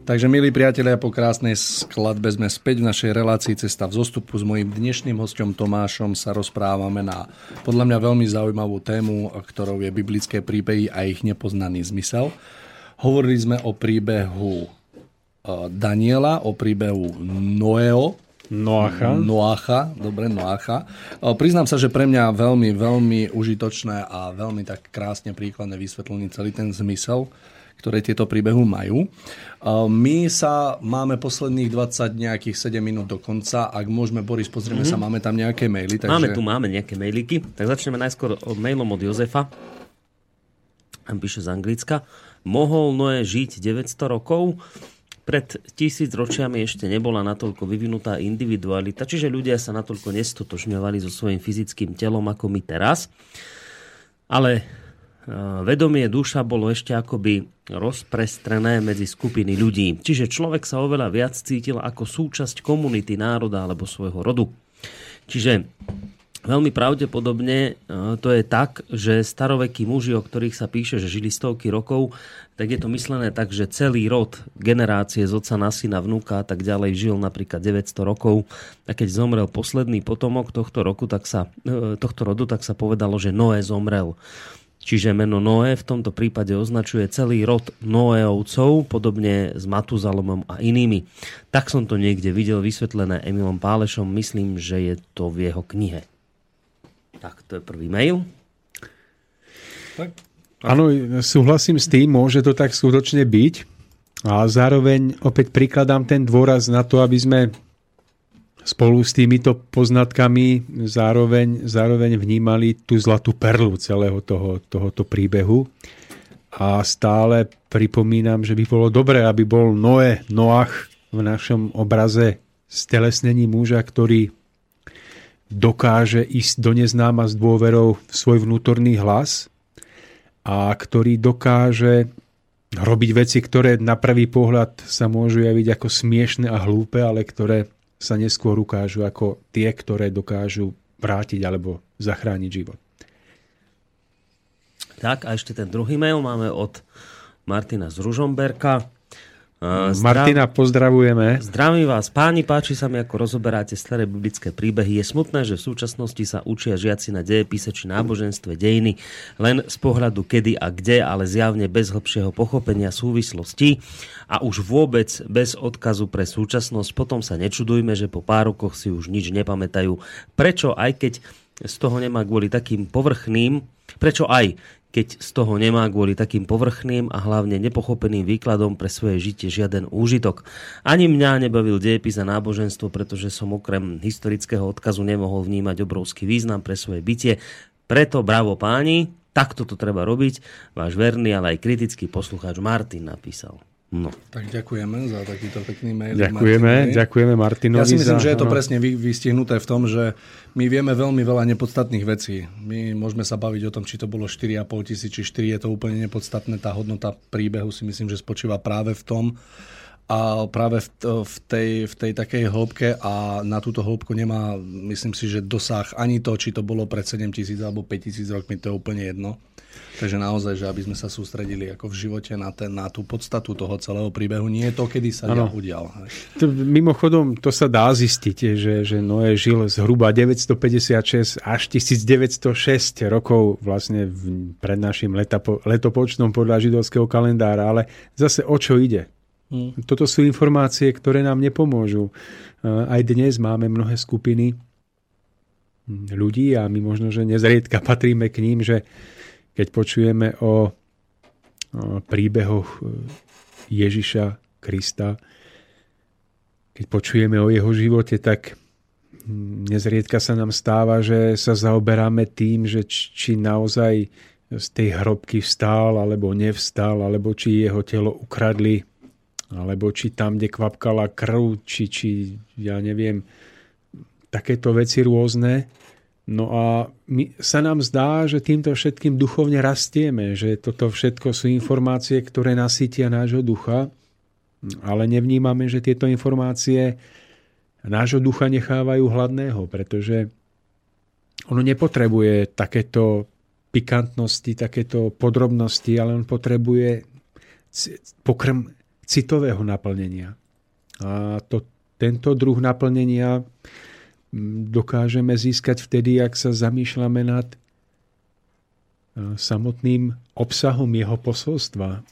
Takže, milí priatelia, po krásnej skladbe sme späť v našej relácii Cesta vzostupu. S mojím dnešným hosťom Tomášom sa rozprávame na podľa mňa veľmi zaujímavú tému, ktorou je biblické príbehy a ich nepoznaný zmysel. Hovorili sme o príbehu Daniela, o príbehu Noého, Noacha. Noacha, dobre, Noacha. Priznám sa, že pre mňa veľmi, veľmi užitočné a veľmi tak krásne príkladné vysvetlenie celý ten zmysel, ktoré tieto príbehy majú. My sa máme posledných dvadsať nejakých sedem minút do konca. Ak môžeme, Boris, pozrieme mm-hmm. sa, máme tam nejaké maily. Takže... Máme tu, máme nejaké mailiky. Tak začneme najskôr od mailom od Jozefa. Tam píše z Anglicka. Mohol Noé žiť deväťsto rokov. Pred tisíc ročiami ešte nebola natoľko vyvinutá individualita, čiže ľudia sa natoľko nestotožňovali so svojím fyzickým telom ako my teraz. Ale vedomie duša bolo ešte akoby rozprestrené medzi skupiny ľudí. Čiže človek sa oveľa viac cítil ako súčasť komunity, národa alebo svojho rodu. Čiže veľmi pravdepodobne to je tak, že starovekí muži, o ktorých sa píše, že žili stovky rokov, tak je to myslené tak, že celý rod generácie z otca na syna, vnúka a tak ďalej žil napríklad deväťsto rokov. A keď zomrel posledný potomok tohto, roku, tak sa, tohto rodu, tak sa povedalo, že Noé zomrel. Čiže meno Noé v tomto prípade označuje celý rod Noéovcov, podobne s Matuzalomom a inými. Tak som to niekde videl vysvetlené Emilom Pálešom, myslím, že je to v jeho knihe. Tak to je prvý mail. Áno, súhlasím s tým, môže to tak skutočne byť. A zároveň opäť prikladám ten dôraz na to, aby sme spolu s týmito poznatkami zároveň, zároveň vnímali tú zlatú perlu celého toho, tohoto príbehu. A stále pripomínam, že by bolo dobré, aby bol Noé, Noach v našom obraze stelesnení muža, ktorý dokáže ísť do neznáma s dôverou v svoj vnútorný hlas a ktorý dokáže robiť veci, ktoré na prvý pohľad sa môžu javiť ako smiešne a hlúpe, ale ktoré sa neskôr ukážu ako tie, ktoré dokážu vrátiť alebo zachrániť život. Tak a ešte ten druhý mail máme od Martina z Ružomberka. Zdrav... Martina, pozdravujeme. Zdravím vás, páni, páči sa mi, ako rozoberáte staré biblické príbehy. Je smutné, že v súčasnosti sa učia žiaci na dejepise či náboženstve dejiny len z pohľadu kedy a kde, ale zjavne bez hlbšieho pochopenia súvislostí a už vôbec bez odkazu pre súčasnosť. Potom sa nečudujme, že po pár rokoch si už nič nepamätajú. Prečo aj keď z toho nemá kvôli takým povrchným, prečo aj keď z toho nemá kvôli takým povrchným a hlavne nepochopeným výkladom pre svoje žitie žiaden úžitok. Ani mňa nebavil dejepis a náboženstvo, pretože som okrem historického odkazu nemohol vnímať obrovský význam pre svoje bytie. Preto bravo páni, takto to treba robiť. Váš verný, ale aj kritický poslucháč Martin napísal. No. Tak ďakujeme za takýto pekný mail. Ďakujeme, Martinovi. ďakujeme Martinovi. Ja si myslím, za... že je to presne vystihnuté v tom, že my vieme veľmi veľa nepodstatných vecí. My môžeme sa baviť o tom, či to bolo štyri a pol tisíc, či štyri, je to úplne nepodstatné. Tá hodnota príbehu si myslím, že spočíva práve v tom a práve v tej, v tej takej hĺbke a na túto hĺbku nemá, myslím si, že dosah ani to, či to bolo pred sedem tisíc alebo päť tisíc rokmi, to je úplne jedno. Takže naozaj, že aby sme sa sústredili ako v živote na, ten, na tú podstatu toho celého príbehu. Nie je to, kedy sa ja udial. To, mimochodom, to sa dá zistiť, že, že Noé žil zhruba deväťsto päťdesiatšesť až tisíc deväťsto šesť rokov vlastne v, pred našim letapo, letopočtom podľa židovského kalendára. Ale zase o čo ide? Hmm. Toto sú informácie, ktoré nám nepomôžu. Aj dnes máme mnohé skupiny ľudí a my možno, že nezriedka patríme k ním, že keď počujeme o príbehoch Ježiša Krista, keď počujeme o jeho živote, tak nezriedka sa nám stáva, že sa zaoberáme tým, že či naozaj z tej hrobky vstál, alebo nevstal, alebo či jeho telo ukradli, alebo či tam, kde kvapkala krv, či, či ja neviem, takéto veci rôzne. No a my, sa nám zdá, že týmto všetkým duchovne rastieme, že toto všetko sú informácie, ktoré nasýtia nášho ducha, ale nevnímame, že tieto informácie nášho ducha nechávajú hladného, pretože ono nepotrebuje takéto pikantnosti, takéto podrobnosti, ale on potrebuje pokrm citového naplnenia. A to, tento druh naplnenia dokážeme získať vtedy, ak sa zamýšľame nad samotným obsahom jeho posolstva.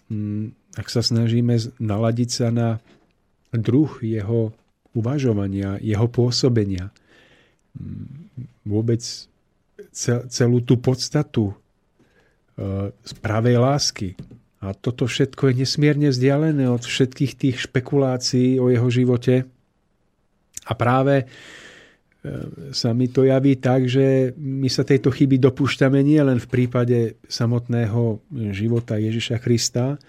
Ak sa snažíme naladiť sa na druh jeho uvažovania, jeho pôsobenia, vôbec celú tú podstatu z pravej lásky. A toto všetko je nesmierne vzdialené od všetkých tých špekulácií o jeho živote. A práve sa mi to javí tak, že my sa tejto chyby dopúšťame nie len v prípade samotného života Ježiša Krista,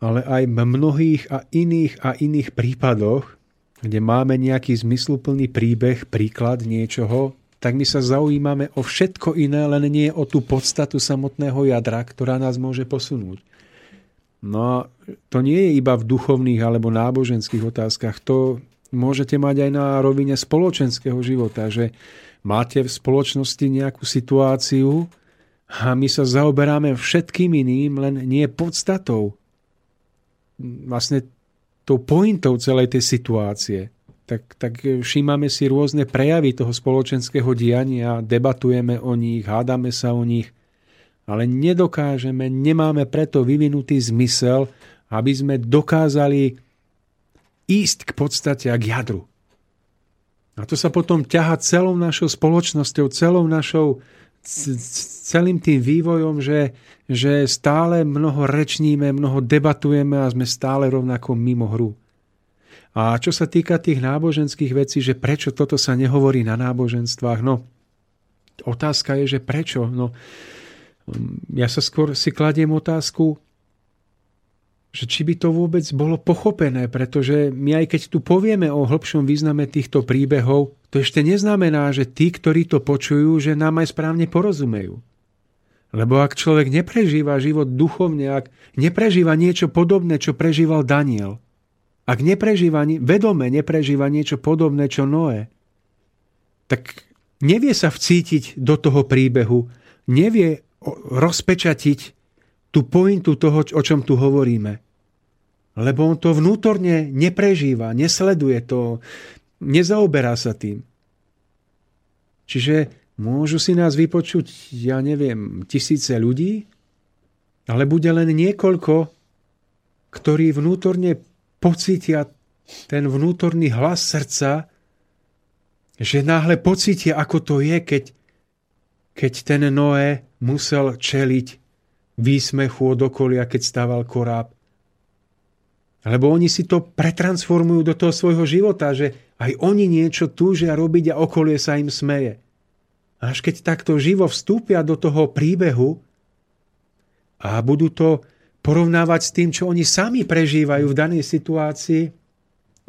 ale aj v mnohých a iných a iných prípadoch, kde máme nejaký zmysluplný príbeh, príklad niečoho, tak my sa zaujímame o všetko iné, len nie o tú podstatu samotného jadra, ktorá nás môže posunúť. No to nie je iba v duchovných alebo náboženských otázkach. To môžete mať aj na rovine spoločenského života, že máte v spoločnosti nejakú situáciu a my sa zaoberáme všetkým iným, len nie podstatou. Vlastne tou pointou celej tej situácie. Tak, tak všímame si rôzne prejavy toho spoločenského diania, debatujeme o nich, hádame sa o nich, ale nedokážeme, nemáme preto vyvinutý zmysel, aby sme dokázali ísť k podstate a k jadru. A to sa potom ťaha celou našou spoločnosťou, celou našou, celým tým vývojom, že, že stále mnoho rečníme, mnoho debatujeme a sme stále rovnako mimo hru. A čo sa týka tých náboženských vecí, že prečo toto sa nehovorí na náboženstvách, no otázka je, že prečo, no ja sa skôr si kladiem otázku, že či by to vôbec bolo pochopené, pretože my aj keď tu povieme o hĺbšom význame týchto príbehov, to ešte neznamená, že tí, ktorí to počujú, že nám aj správne porozumejú. Lebo ak človek neprežíva život duchovne, ak neprežíva niečo podobné, čo prežíval Daniel, ak neprežíva, vedome neprežíva niečo podobné, čo Noé, tak nevie sa vcítiť do toho príbehu, nevie rozpečatiť tú pointu toho, o čom tu hovoríme. Lebo on to vnútorne neprežíva, nesleduje to, nezaoberá sa tým. Čiže môžu si nás vypočuť, ja neviem, tisíce ľudí, ale bude len niekoľko, ktorí vnútorne pocítia ten vnútorný hlas srdca, že náhle pocítia, ako to je, keď, keď ten Noé musel čeliť výsmechu od okolia, keď stával koráb. Lebo oni si to pretransformujú do toho svojho života, že aj oni niečo túžia robiť a okolie sa im smeje. Až keď takto živo vstúpia do toho príbehu a budú to porovnávať s tým, čo oni sami prežívajú v danej situácii,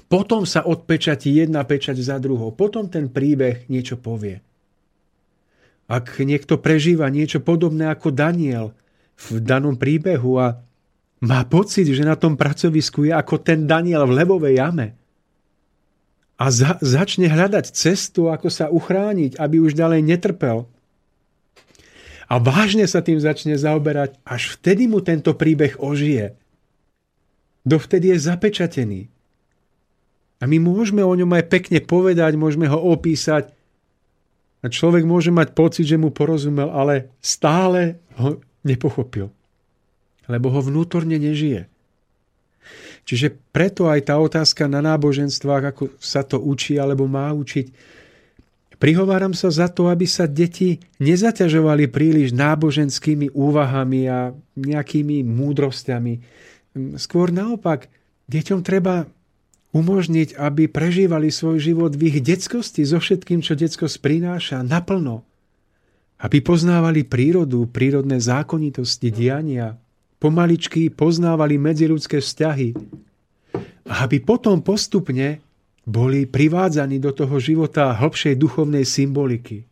potom sa odpečatí jedna pečať za druhou. Potom ten príbeh niečo povie. Ak niekto prežíva niečo podobné ako Daniel v danom príbehu a má pocit, že na tom pracovisku je ako ten Daniel v levovej jame a za- začne hľadať cestu, ako sa uchrániť, aby už ďalej netrpel a vážne sa tým začne zaoberať, až vtedy mu tento príbeh ožije. Dovtedy je zapečatený. A my môžeme o ňom aj pekne povedať, môžeme ho opísať, a človek môže mať pocit, že mu porozumel, ale stále ho nepochopil. Lebo ho vnútorne nežije. Čiže preto aj tá otázka na náboženstvách, ako sa to učí alebo má učiť. Prihováram sa za to, aby sa deti nezaťažovali príliš náboženskými úvahami a nejakými múdrosťami. Skôr naopak, deťom treba umožniť, aby prežívali svoj život v ich detskosti so všetkým, čo detsko prináša, naplno. Aby poznávali prírodu, prírodné zákonitosti, diania. Pomaličky poznávali medziľudské vzťahy. Aby potom postupne boli privádzaní do toho života hlbšej duchovnej symboliky,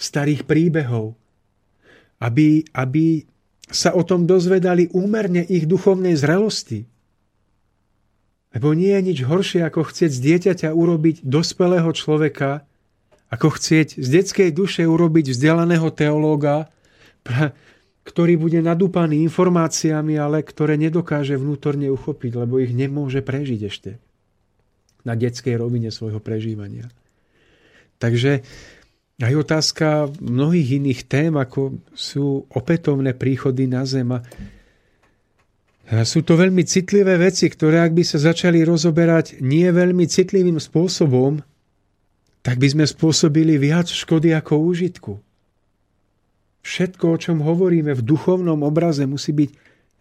starých príbehov. Aby, aby sa o tom dozvedali úmerne ich duchovnej zrelosti. Lebo nie je nič horšie, ako chcieť z dieťaťa urobiť dospelého človeka, ako chcieť z detskej duše urobiť vzdelaného teológa, ktorý bude nadúpaný informáciami, ale ktoré nedokáže vnútorne uchopiť, lebo ich nemôže prežiť ešte na detskej rovine svojho prežívania. Takže aj otázka mnohých iných tém, ako sú opätovné príchody na zem. A sú to veľmi citlivé veci, ktoré ak by sa začali rozoberať nie veľmi citlivým spôsobom, tak by sme spôsobili viac škody ako úžitku. Všetko, o čom hovoríme v duchovnom obraze, musí byť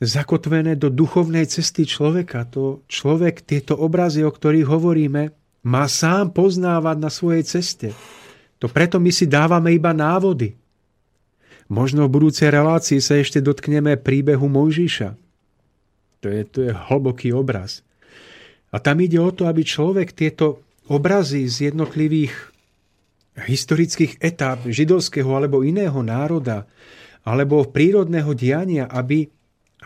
zakotvené do duchovnej cesty človeka. To človek, tieto obrazy, o ktorých hovoríme, má sám poznávať na svojej ceste. To preto my si dávame iba návody. Možno v budúcej relácii sa ešte dotkneme príbehu Mojžiša. To je, to je hlboký obraz. A tam ide o to, aby človek tieto obrazy z jednotlivých historických etáp židovského alebo iného národa alebo prírodného diania, aby,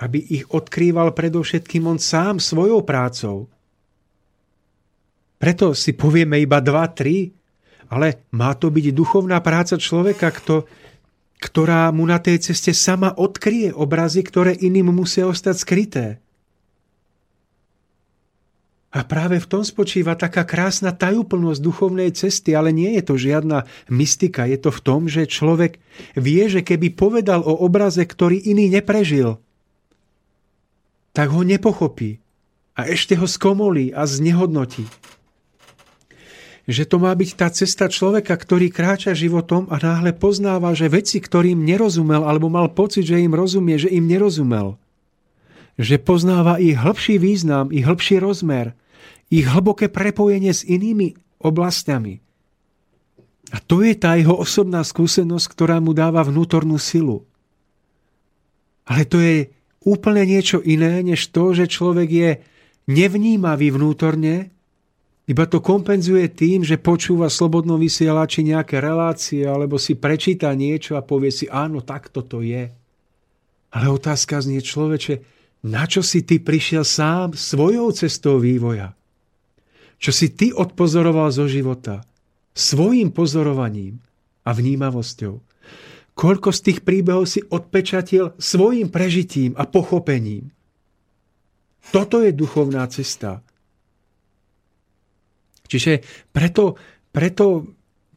aby ich odkrýval predovšetkým on sám svojou prácou. Preto si povieme iba dva, tri, ale má to byť duchovná práca človeka, kto, ktorá mu na tej ceste sama odkryje obrazy, ktoré iným musia ostať skryté. A práve v tom spočíva taká krásna tajúplnosť duchovnej cesty, ale nie je to žiadna mystika. Je to v tom, že človek vie, že keby povedal o obraze, ktorý iný neprežil, tak ho nepochopí a ešte ho skomolí a znehodnotí. Že to má byť tá cesta človeka, ktorý kráča životom a náhle poznáva, že veci, ktorým nerozumel alebo mal pocit, že im rozumie, že im nerozumel. Že poznáva ich hlbší význam, ich hlbší rozmer, ich hlboké prepojenie s inými oblastiami. A to je tá jeho osobná skúsenosť, ktorá mu dáva vnútornú silu. Ale to je úplne niečo iné, než to, že človek je nevnímavý vnútorne, iba to kompenzuje tým, že počúva slobodno vysielači nejaké relácie, alebo si prečíta niečo a povie si, áno, takto to je. Ale otázka znie, človeče, na čo si ty prišiel sám svojou cestou vývoja? Čo si ty odpozoroval zo života? Svojím pozorovaním a vnímavosťou. Koľko z tých príbehov si odpečatil svojím prežitím a pochopením? Toto je duchovná cesta. Čiže preto, preto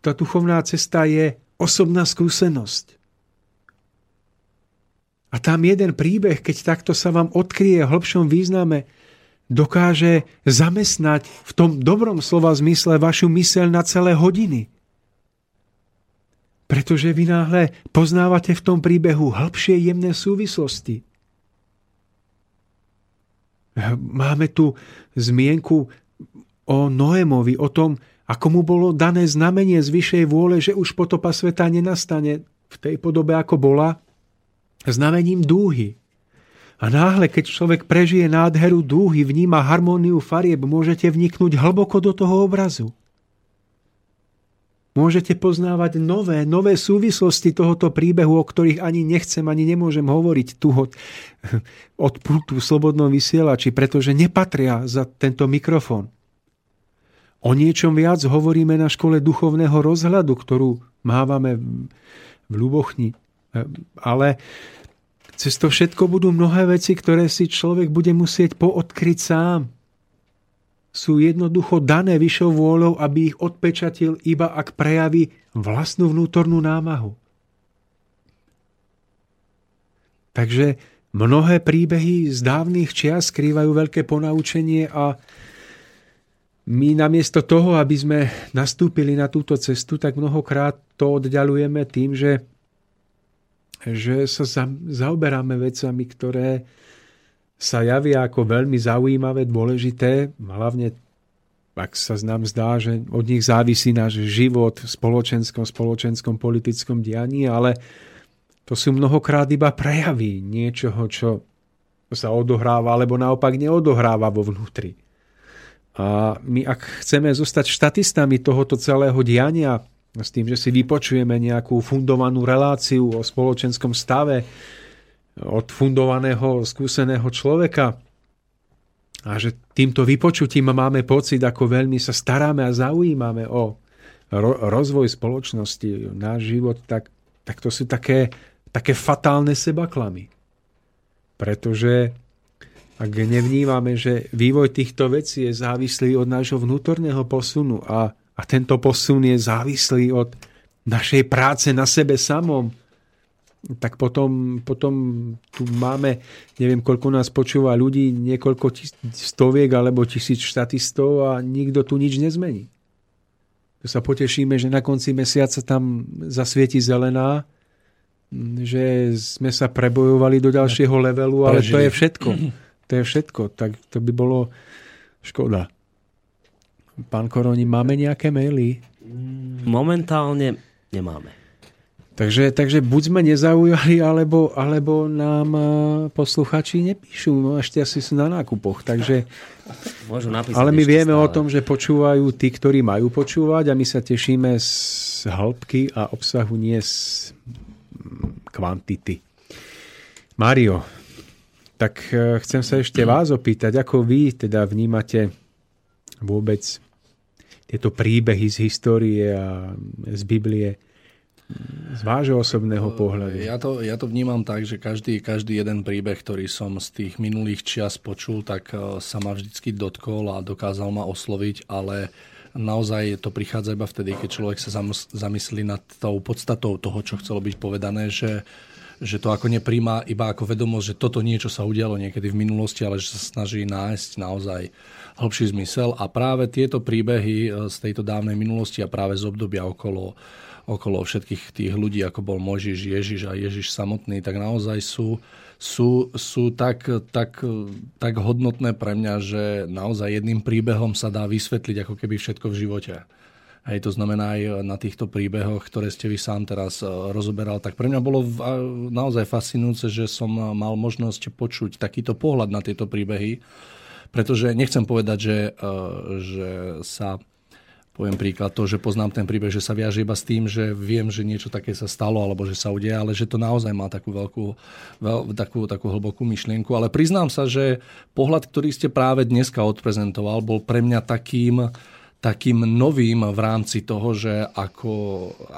tá duchovná cesta je osobná skúsenosť. A tam jeden príbeh, keď takto sa vám odkryje v hlbšom význame, dokáže zamestnať v tom dobrom slova zmysle vašu myseľ na celé hodiny. Pretože vy náhle poznávate v tom príbehu hlbšie jemné súvislosti. Máme tu zmienku o Noémovi, o tom, ako mu bolo dané znamenie z vyššej vôle, že už potopa sveta nenastane v tej podobe, ako bola, znamením dúhy. A náhle, keď človek prežije nádheru dúhy, vníma harmóniu farieb, môžete vniknúť hlboko do toho obrazu. Môžete poznávať nové, nové súvislosti tohoto príbehu, o ktorých ani nechcem, ani nemôžem hovoriť tu od, od pultu slobodnom vysielači, pretože nepatria za tento mikrofón. O niečom viac hovoríme na škole duchovného rozhľadu, ktorú mávame v Ľubochni. Ale cez to všetko budú mnohé veci, ktoré si človek bude musieť poodkryť sám. Sú jednoducho dané vyššou vôľou, aby ich odpečatil, iba ak prejaví vlastnú vnútornú námahu. Takže mnohé príbehy z dávnych čias skrývajú veľké ponaučenie a my namiesto toho, aby sme nastúpili na túto cestu, tak mnohokrát to oddialujeme tým, že že sa zaoberáme vecami, ktoré sa javia ako veľmi zaujímavé, dôležité, hlavne ak sa nám zdá, že od nich závisí náš život v spoločenskom, spoločenskom, politickom dianí, ale to sú mnohokrát iba prejavy niečoho, čo sa odohráva, alebo naopak neodohráva vo vnútri. A my, ak chceme zostať štatistami tohoto celého diania, s tým, že si vypočujeme nejakú fundovanú reláciu o spoločenskom stave od fundovaného, skúseného človeka a že týmto vypočutím máme pocit, ako veľmi sa staráme a zaujímame o rozvoj spoločnosti, náš život, tak, tak to sú také také fatálne sebaklamy. Pretože ak nevnímame, že vývoj týchto vecí je závislý od nášho vnútorného posunu a, a tento posun je závislý od našej práce na sebe samom, tak potom, potom tu máme, neviem, koľko nás počúva ľudí, niekoľko tis, stoviek alebo tisíc štatistov a nikto tu nič nezmení. Tu sa potešíme, že na konci mesiaca tam zasvieti zelená, že sme sa prebojovali do ďalšieho levelu, ale prežili. To je všetko. To je všetko, tak to by bolo škoda. Pán Koroni, máme nejaké maily? Momentálne nemáme. Takže, takže buď sme nezaujali, alebo, alebo nám posluchači nepíšu. No ešte asi sú na nákupoch. Takže... Môžu napísať, ale my vieme stále o tom, že počúvajú tí, ktorí majú počúvať a my sa tešíme z hĺbky a obsahu, nie z kvantity. Mário, tak chcem sa ešte vás opýtať, ako vy teda vnímate vôbec tieto príbehy z histórie a z Biblie z vášho osobného pohľadu? Ja to, ja to vnímam tak, že každý, každý jeden príbeh, ktorý som z tých minulých čias počul, tak sa ma vždycky dotkol a dokázal ma osloviť, ale naozaj to prichádza iba vtedy, keď človek sa zamyslí nad tou podstatou toho, čo chcelo byť povedané, že, že to ako nepríjma iba ako vedomosť, že toto niečo sa udialo niekedy v minulosti, ale že sa snaží nájsť naozaj hĺbší zmysel. A práve tieto príbehy z tejto dávnej minulosti a práve z obdobia okolo okolo všetkých tých ľudí, ako bol Mojžiš, Ježiš a Ježiš samotný, tak naozaj sú, sú, sú tak, tak, tak hodnotné pre mňa, že naozaj jedným príbehom sa dá vysvetliť ako keby všetko v živote. Hej, to znamená aj na týchto príbehoch, ktoré ste vy sám teraz rozoberal, tak pre mňa bolo naozaj fascinujúce, že som mal možnosť počuť takýto pohľad na tieto príbehy, pretože nechcem povedať, že, že sa... Poviem príklad, to, že poznám ten príbeh, že sa viaže iba s tým, že viem, že niečo také sa stalo alebo že sa udeje, ale že to naozaj má takú veľkú, veľ, takú, takú hlbokú myšlienku. Ale priznám sa, že pohľad, ktorý ste práve dneska odprezentoval, bol pre mňa takým, takým novým v rámci toho, že ako,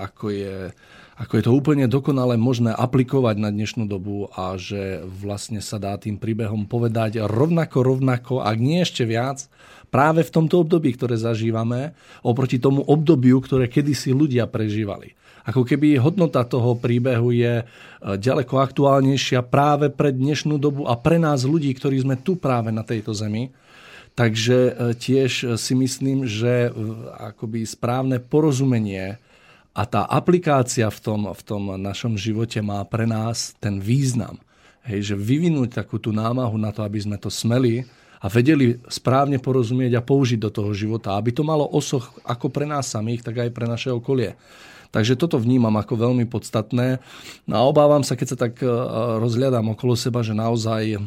ako je... ako je to úplne dokonale možné aplikovať na dnešnú dobu a že vlastne sa dá tým príbehom povedať rovnako, rovnako, ak nie ešte viac, práve v tomto období, ktoré zažívame, oproti tomu obdobiu, ktoré kedysi ľudia prežívali. Ako keby hodnota toho príbehu je ďaleko aktuálnejšia práve pre dnešnú dobu a pre nás ľudí, ktorí sme tu práve na tejto zemi. Takže tiež si myslím, že akoby správne porozumenie a tá aplikácia v tom, v tom našom živote má pre nás ten význam. Hej, že vyvinúť takú tú námahu na to, aby sme to smeli a vedeli správne porozumieť a použiť do toho života. Aby to malo osoch ako pre nás samých, tak aj pre naše okolie. Takže toto vnímam ako veľmi podstatné. No a obávam sa, keď sa tak rozhľadám okolo seba, že naozaj...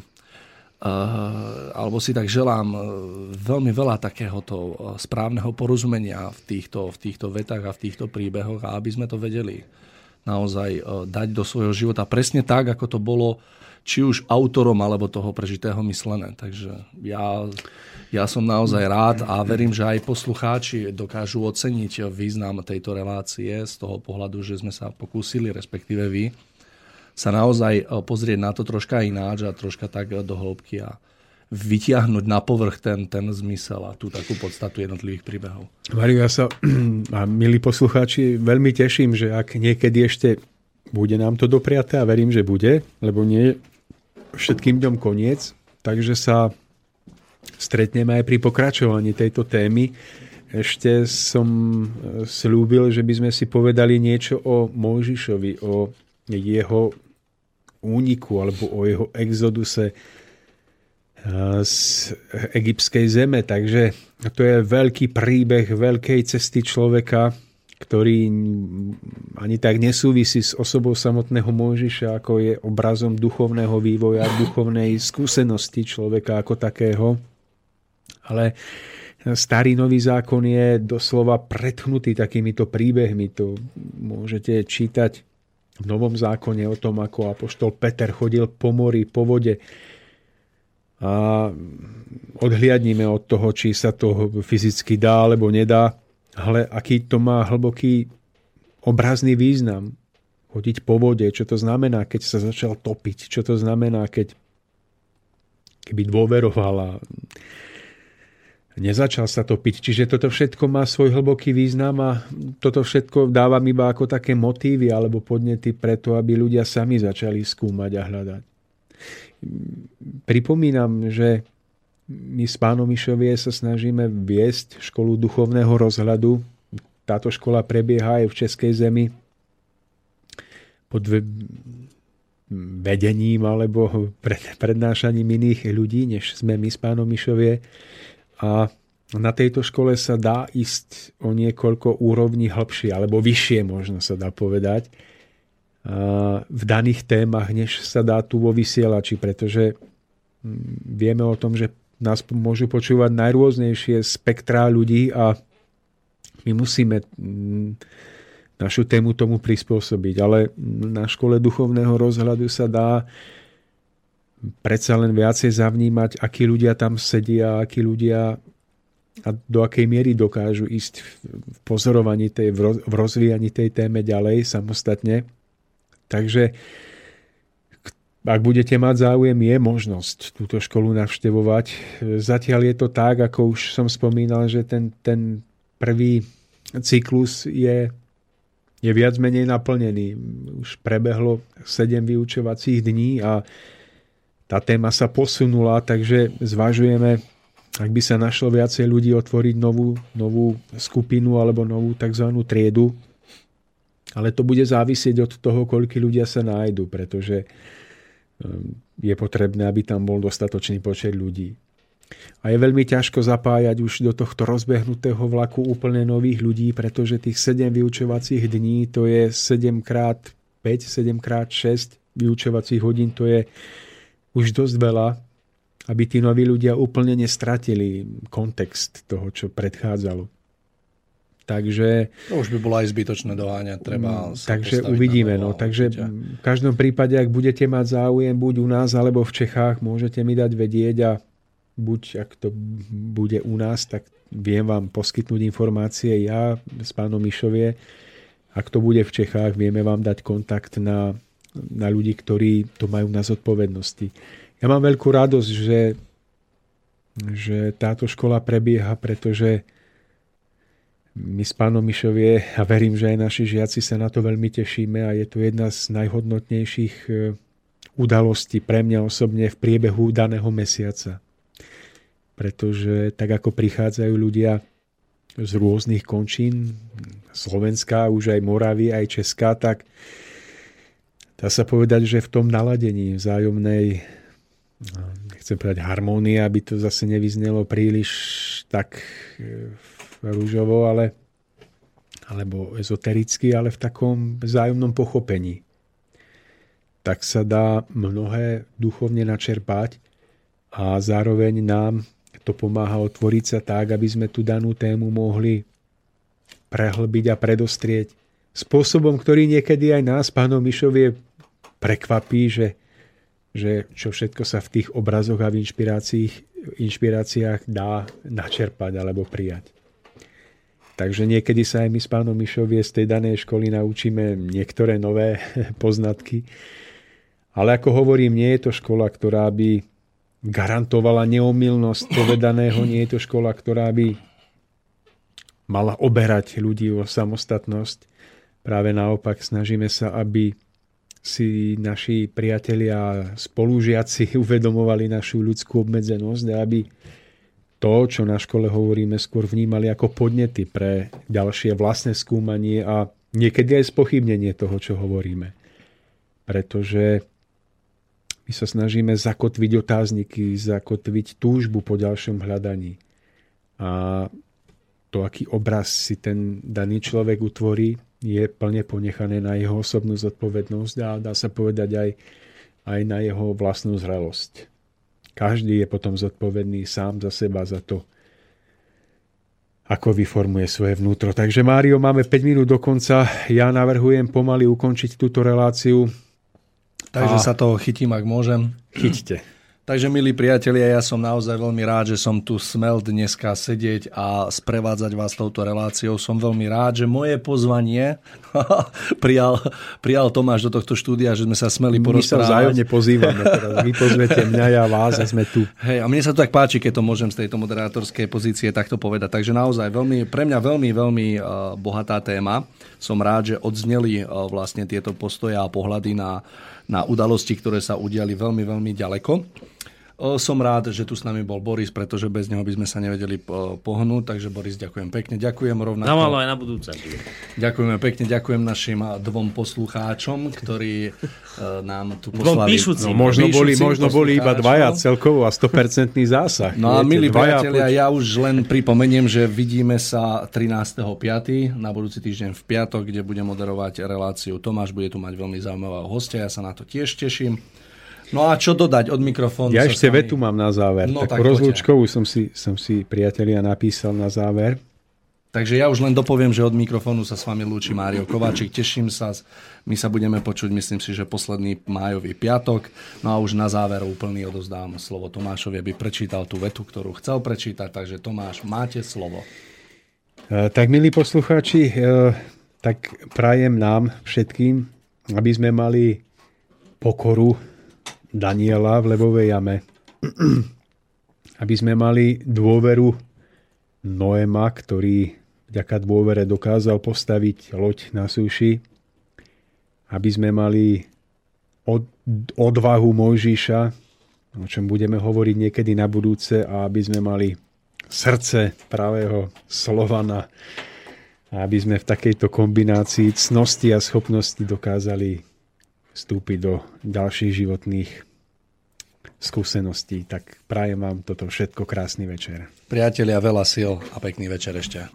Uh, alebo si tak želám uh, veľmi veľa takéhoto uh, správneho porozumenia v týchto, v týchto vetách a v týchto príbehoch a aby sme to vedeli naozaj uh, dať do svojho života presne tak, ako to bolo či už autorom alebo toho prežitého myslené. Takže ja, ja som naozaj rád a verím, že aj poslucháči dokážu oceniť význam tejto relácie z toho pohľadu, že sme sa pokúsili, respektíve vy, sa naozaj pozrieť na to troška ináč a troška tak do hĺbky a vytiahnuť na povrch ten, ten zmysel a tú takú podstatu jednotlivých príbehov. Mário, ja sa, a milí poslucháči, veľmi teším, že ak niekedy ešte bude nám to dopriaté a verím, že bude, lebo nie všetkým dňom koniec, takže sa stretneme aj pri pokračovaní tejto témy. Ešte som slúbil, že by sme si povedali niečo o Mojžišovi, o jeho úniku alebo o jeho exoduse z egyptskej zeme. Takže to je veľký príbeh veľkej cesty človeka, ktorý ani tak nesúvisí s osobou samotného Mojžiša, ako je obrazom duchovného vývoja, duchovnej skúsenosti človeka ako takého. Ale Starý nový zákon je doslova pretchnutý takýmito príbehmi. To môžete čítať v Novom zákone o tom, ako apoštol Peter chodil po mori, po vode. A odhliadnime od toho, či sa to fyzicky dá, alebo nedá. Ale aký to má hlboký obrazný význam. Chodiť po vode, čo to znamená, keď sa začal topiť, čo to znamená, keď keby dôveroval a nezačal sa topiť. Čiže toto všetko má svoj hlboký význam a toto všetko dávam iba ako také motívy alebo podnety preto, aby ľudia sami začali skúmať a hľadať. Pripomínam, že my s pánom Mišovie sa snažíme viesť školu duchovného rozhľadu. Táto škola prebieha aj v Českej zemi pod vedením alebo prednášaním iných ľudí, než sme my s pánom Mišovie. A na tejto škole sa dá ísť o niekoľko úrovní hlbšie, alebo vyššie možno sa dá povedať, v daných témach, než sa dá tu vo vysielači, pretože vieme o tom, že nás môžu počúvať najrôznejšie spektrá ľudí a my musíme našu tému tomu prispôsobiť, ale na škole duchovného rozhľadu sa dá predsa len viacej zavnímať, akí ľudia tam sedia, akí ľudia a do akej miery dokážu ísť v pozorovaní tej, v rozvíjaní tej téme ďalej samostatne. Takže ak budete mať záujem, je možnosť túto školu navštevovať. Zatiaľ je to tak, ako už som spomínal, že ten, ten prvý cyklus je je viac menej naplnený. Už prebehlo sedem vyučovacích dní a tá téma sa posunula, takže zvažujeme, ak by sa našlo viacej ľudí, otvoriť novú, novú skupinu alebo novú tzv. Triedu. Ale to bude závisieť od toho, koľko ľudia sa nájdu, pretože je potrebné, aby tam bol dostatočný počet ľudí. A je veľmi ťažko zapájať už do tohto rozbehnutého vlaku úplne nových ľudí, pretože tých sedem vyučovacích dní, to je sedem krát päť, sedem krát šesť vyučovacích hodín, to je už dosť veľa, aby tí noví ľudia úplne nestratili kontext toho, čo predchádzalo. Takže to už by bolo aj zbytočné doháňať, treba. Takže uvidíme, no, takže v každom prípade, ak budete mať záujem buď u nás alebo v Čechách, môžete mi dať vedieť a buď, ak to bude u nás, tak viem vám poskytnúť informácie ja s pánom Mišovie. Ak to bude v Čechách, vieme vám dať kontakt na, na ľudí, ktorí to majú na zodpovednosti. Ja mám veľkú radosť, že, že táto škola prebieha, pretože my s pánom Mišovie, a verím, že aj naši žiaci sa na to veľmi tešíme a je to jedna z najhodnotnejších udalostí pre mňa osobne v priebehu daného mesiaca. Pretože tak ako prichádzajú ľudia z rôznych končín, Slovenska, už aj Moravy, aj Česká, tak dá sa povedať, že v tom naladení vzájomnej, nechcem povedať harmónie, aby to zase nevyznelo príliš tak rúžovo, ale, alebo ezotericky, ale v takom vzájomnom pochopení, tak sa dá mnohé duchovne načerpať a zároveň nám to pomáha otvoriť sa tak, aby sme tú danú tému mohli prehlbiť a predostrieť spôsobom, ktorý niekedy aj nás, pánom Mišovie, prekvapí, že, že čo všetko sa v tých obrazoch a v inšpiráciách, inšpiráciách dá načerpať alebo prijať. Takže niekedy sa aj my s pánom Mišovie z tej danej školy naučíme niektoré nové poznatky. Ale ako hovorím, nie je to škola, ktorá by garantovala neomylnosť povedaného, nie je to škola, ktorá by mala oberať ľudí o samostatnosť. Práve naopak, snažíme sa, aby si naši priatelia a spolužiaci uvedomovali našu ľudskú obmedzenosť a aby to, čo na škole hovoríme, skôr vnímali ako podnety pre ďalšie vlastné skúmanie a niekedy aj spochybnenie toho, čo hovoríme. Pretože my sa snažíme zakotviť otázniky, zakotviť túžbu po ďalšom hľadaní. A to, aký obraz si ten daný človek utvorí, je plne ponechané na jeho osobnú zodpovednosť a dá sa povedať aj, aj na jeho vlastnú zrelosť. Každý je potom zodpovedný sám za seba, za to, ako vyformuje svoje vnútro. Takže, Mário, máme päť minút do konca. Ja navrhujem pomaly ukončiť túto reláciu. Takže a sa toho chytím, ak môžem. Chyťte. Takže, milí priatelia, ja som naozaj veľmi rád, že som tu smel dneska sedieť a sprevádzať vás touto reláciou. Som veľmi rád, že moje pozvanie prijal, prijal Tomáš do tohto štúdia, že sme sa smeli porozprávať. My sa vzájomne pozývame. Teda. Vy pozvete mňa, ja vás a sme tu. Hej, a mne sa to tak páči, keď to môžem z tejto moderátorskej pozície takto povedať. Takže naozaj veľmi, pre mňa veľmi, veľmi bohatá téma. Som rád, že odzneli vlastne tieto postoje a pohľady na, na udalosti, ktoré sa udiali veľmi, veľmi ďaleko. Som rád, že tu s nami bol Boris, pretože bez neho by sme sa nevedeli pohnúť. Takže Boris, ďakujem pekne. Ďakujem rovnako. Na malo aj na budúce. Ďakujeme pekne. Ďakujem našim dvom poslucháčom, ktorí nám tu poslali. Dvom píšucim. No, možno boli, možno boli iba dvaja celkovo a sto percent zásah. No a viete, milí priatelia, poč- ja už len pripomeniem, že vidíme sa trinásteho piateho na budúci týždeň v piatok, kde bude moderovať reláciu Tomáš. Bude tu mať veľmi zaujímavého hostia. Ja sa na to tiež teším. No a čo dodať od mikrofónu? Ja ešte vetu mám na záver. No, tak rozlúčkovú som si, som si priatelia napísal na záver. Takže ja už len dopoviem, že od mikrofónu sa s vami lúči Mário Kováčik. Teším sa. My sa budeme počuť, myslím si, že posledný májový piatok. No a už na záver úplný odovzdám slovo Tomášovi, aby prečítal tú vetu, ktorú chcel prečítať. Takže Tomáš, máte slovo. Tak, milí poslucháči, tak prajem nám všetkým, aby sme mali pokoru Daniela v levovej jame. Aby sme mali dôveru Noema, ktorý vďaka dôvere dokázal postaviť loď na súši. Aby sme mali od, odvahu Mojžiša, o čom budeme hovoriť niekedy na budúce, a aby sme mali srdce pravého Slovana. A aby sme v takejto kombinácii cnosti a schopnosti dokázali vstúpiť do ďalších životných skúseností. Tak prajem vám toto všetko, krásny večer. Priatelia, veľa síl a pekný večer ešte.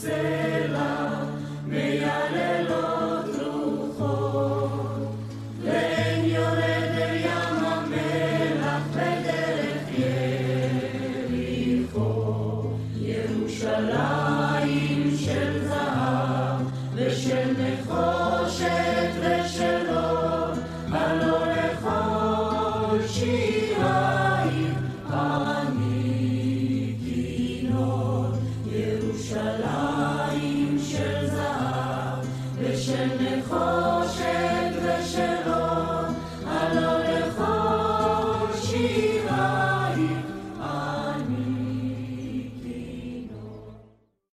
Sela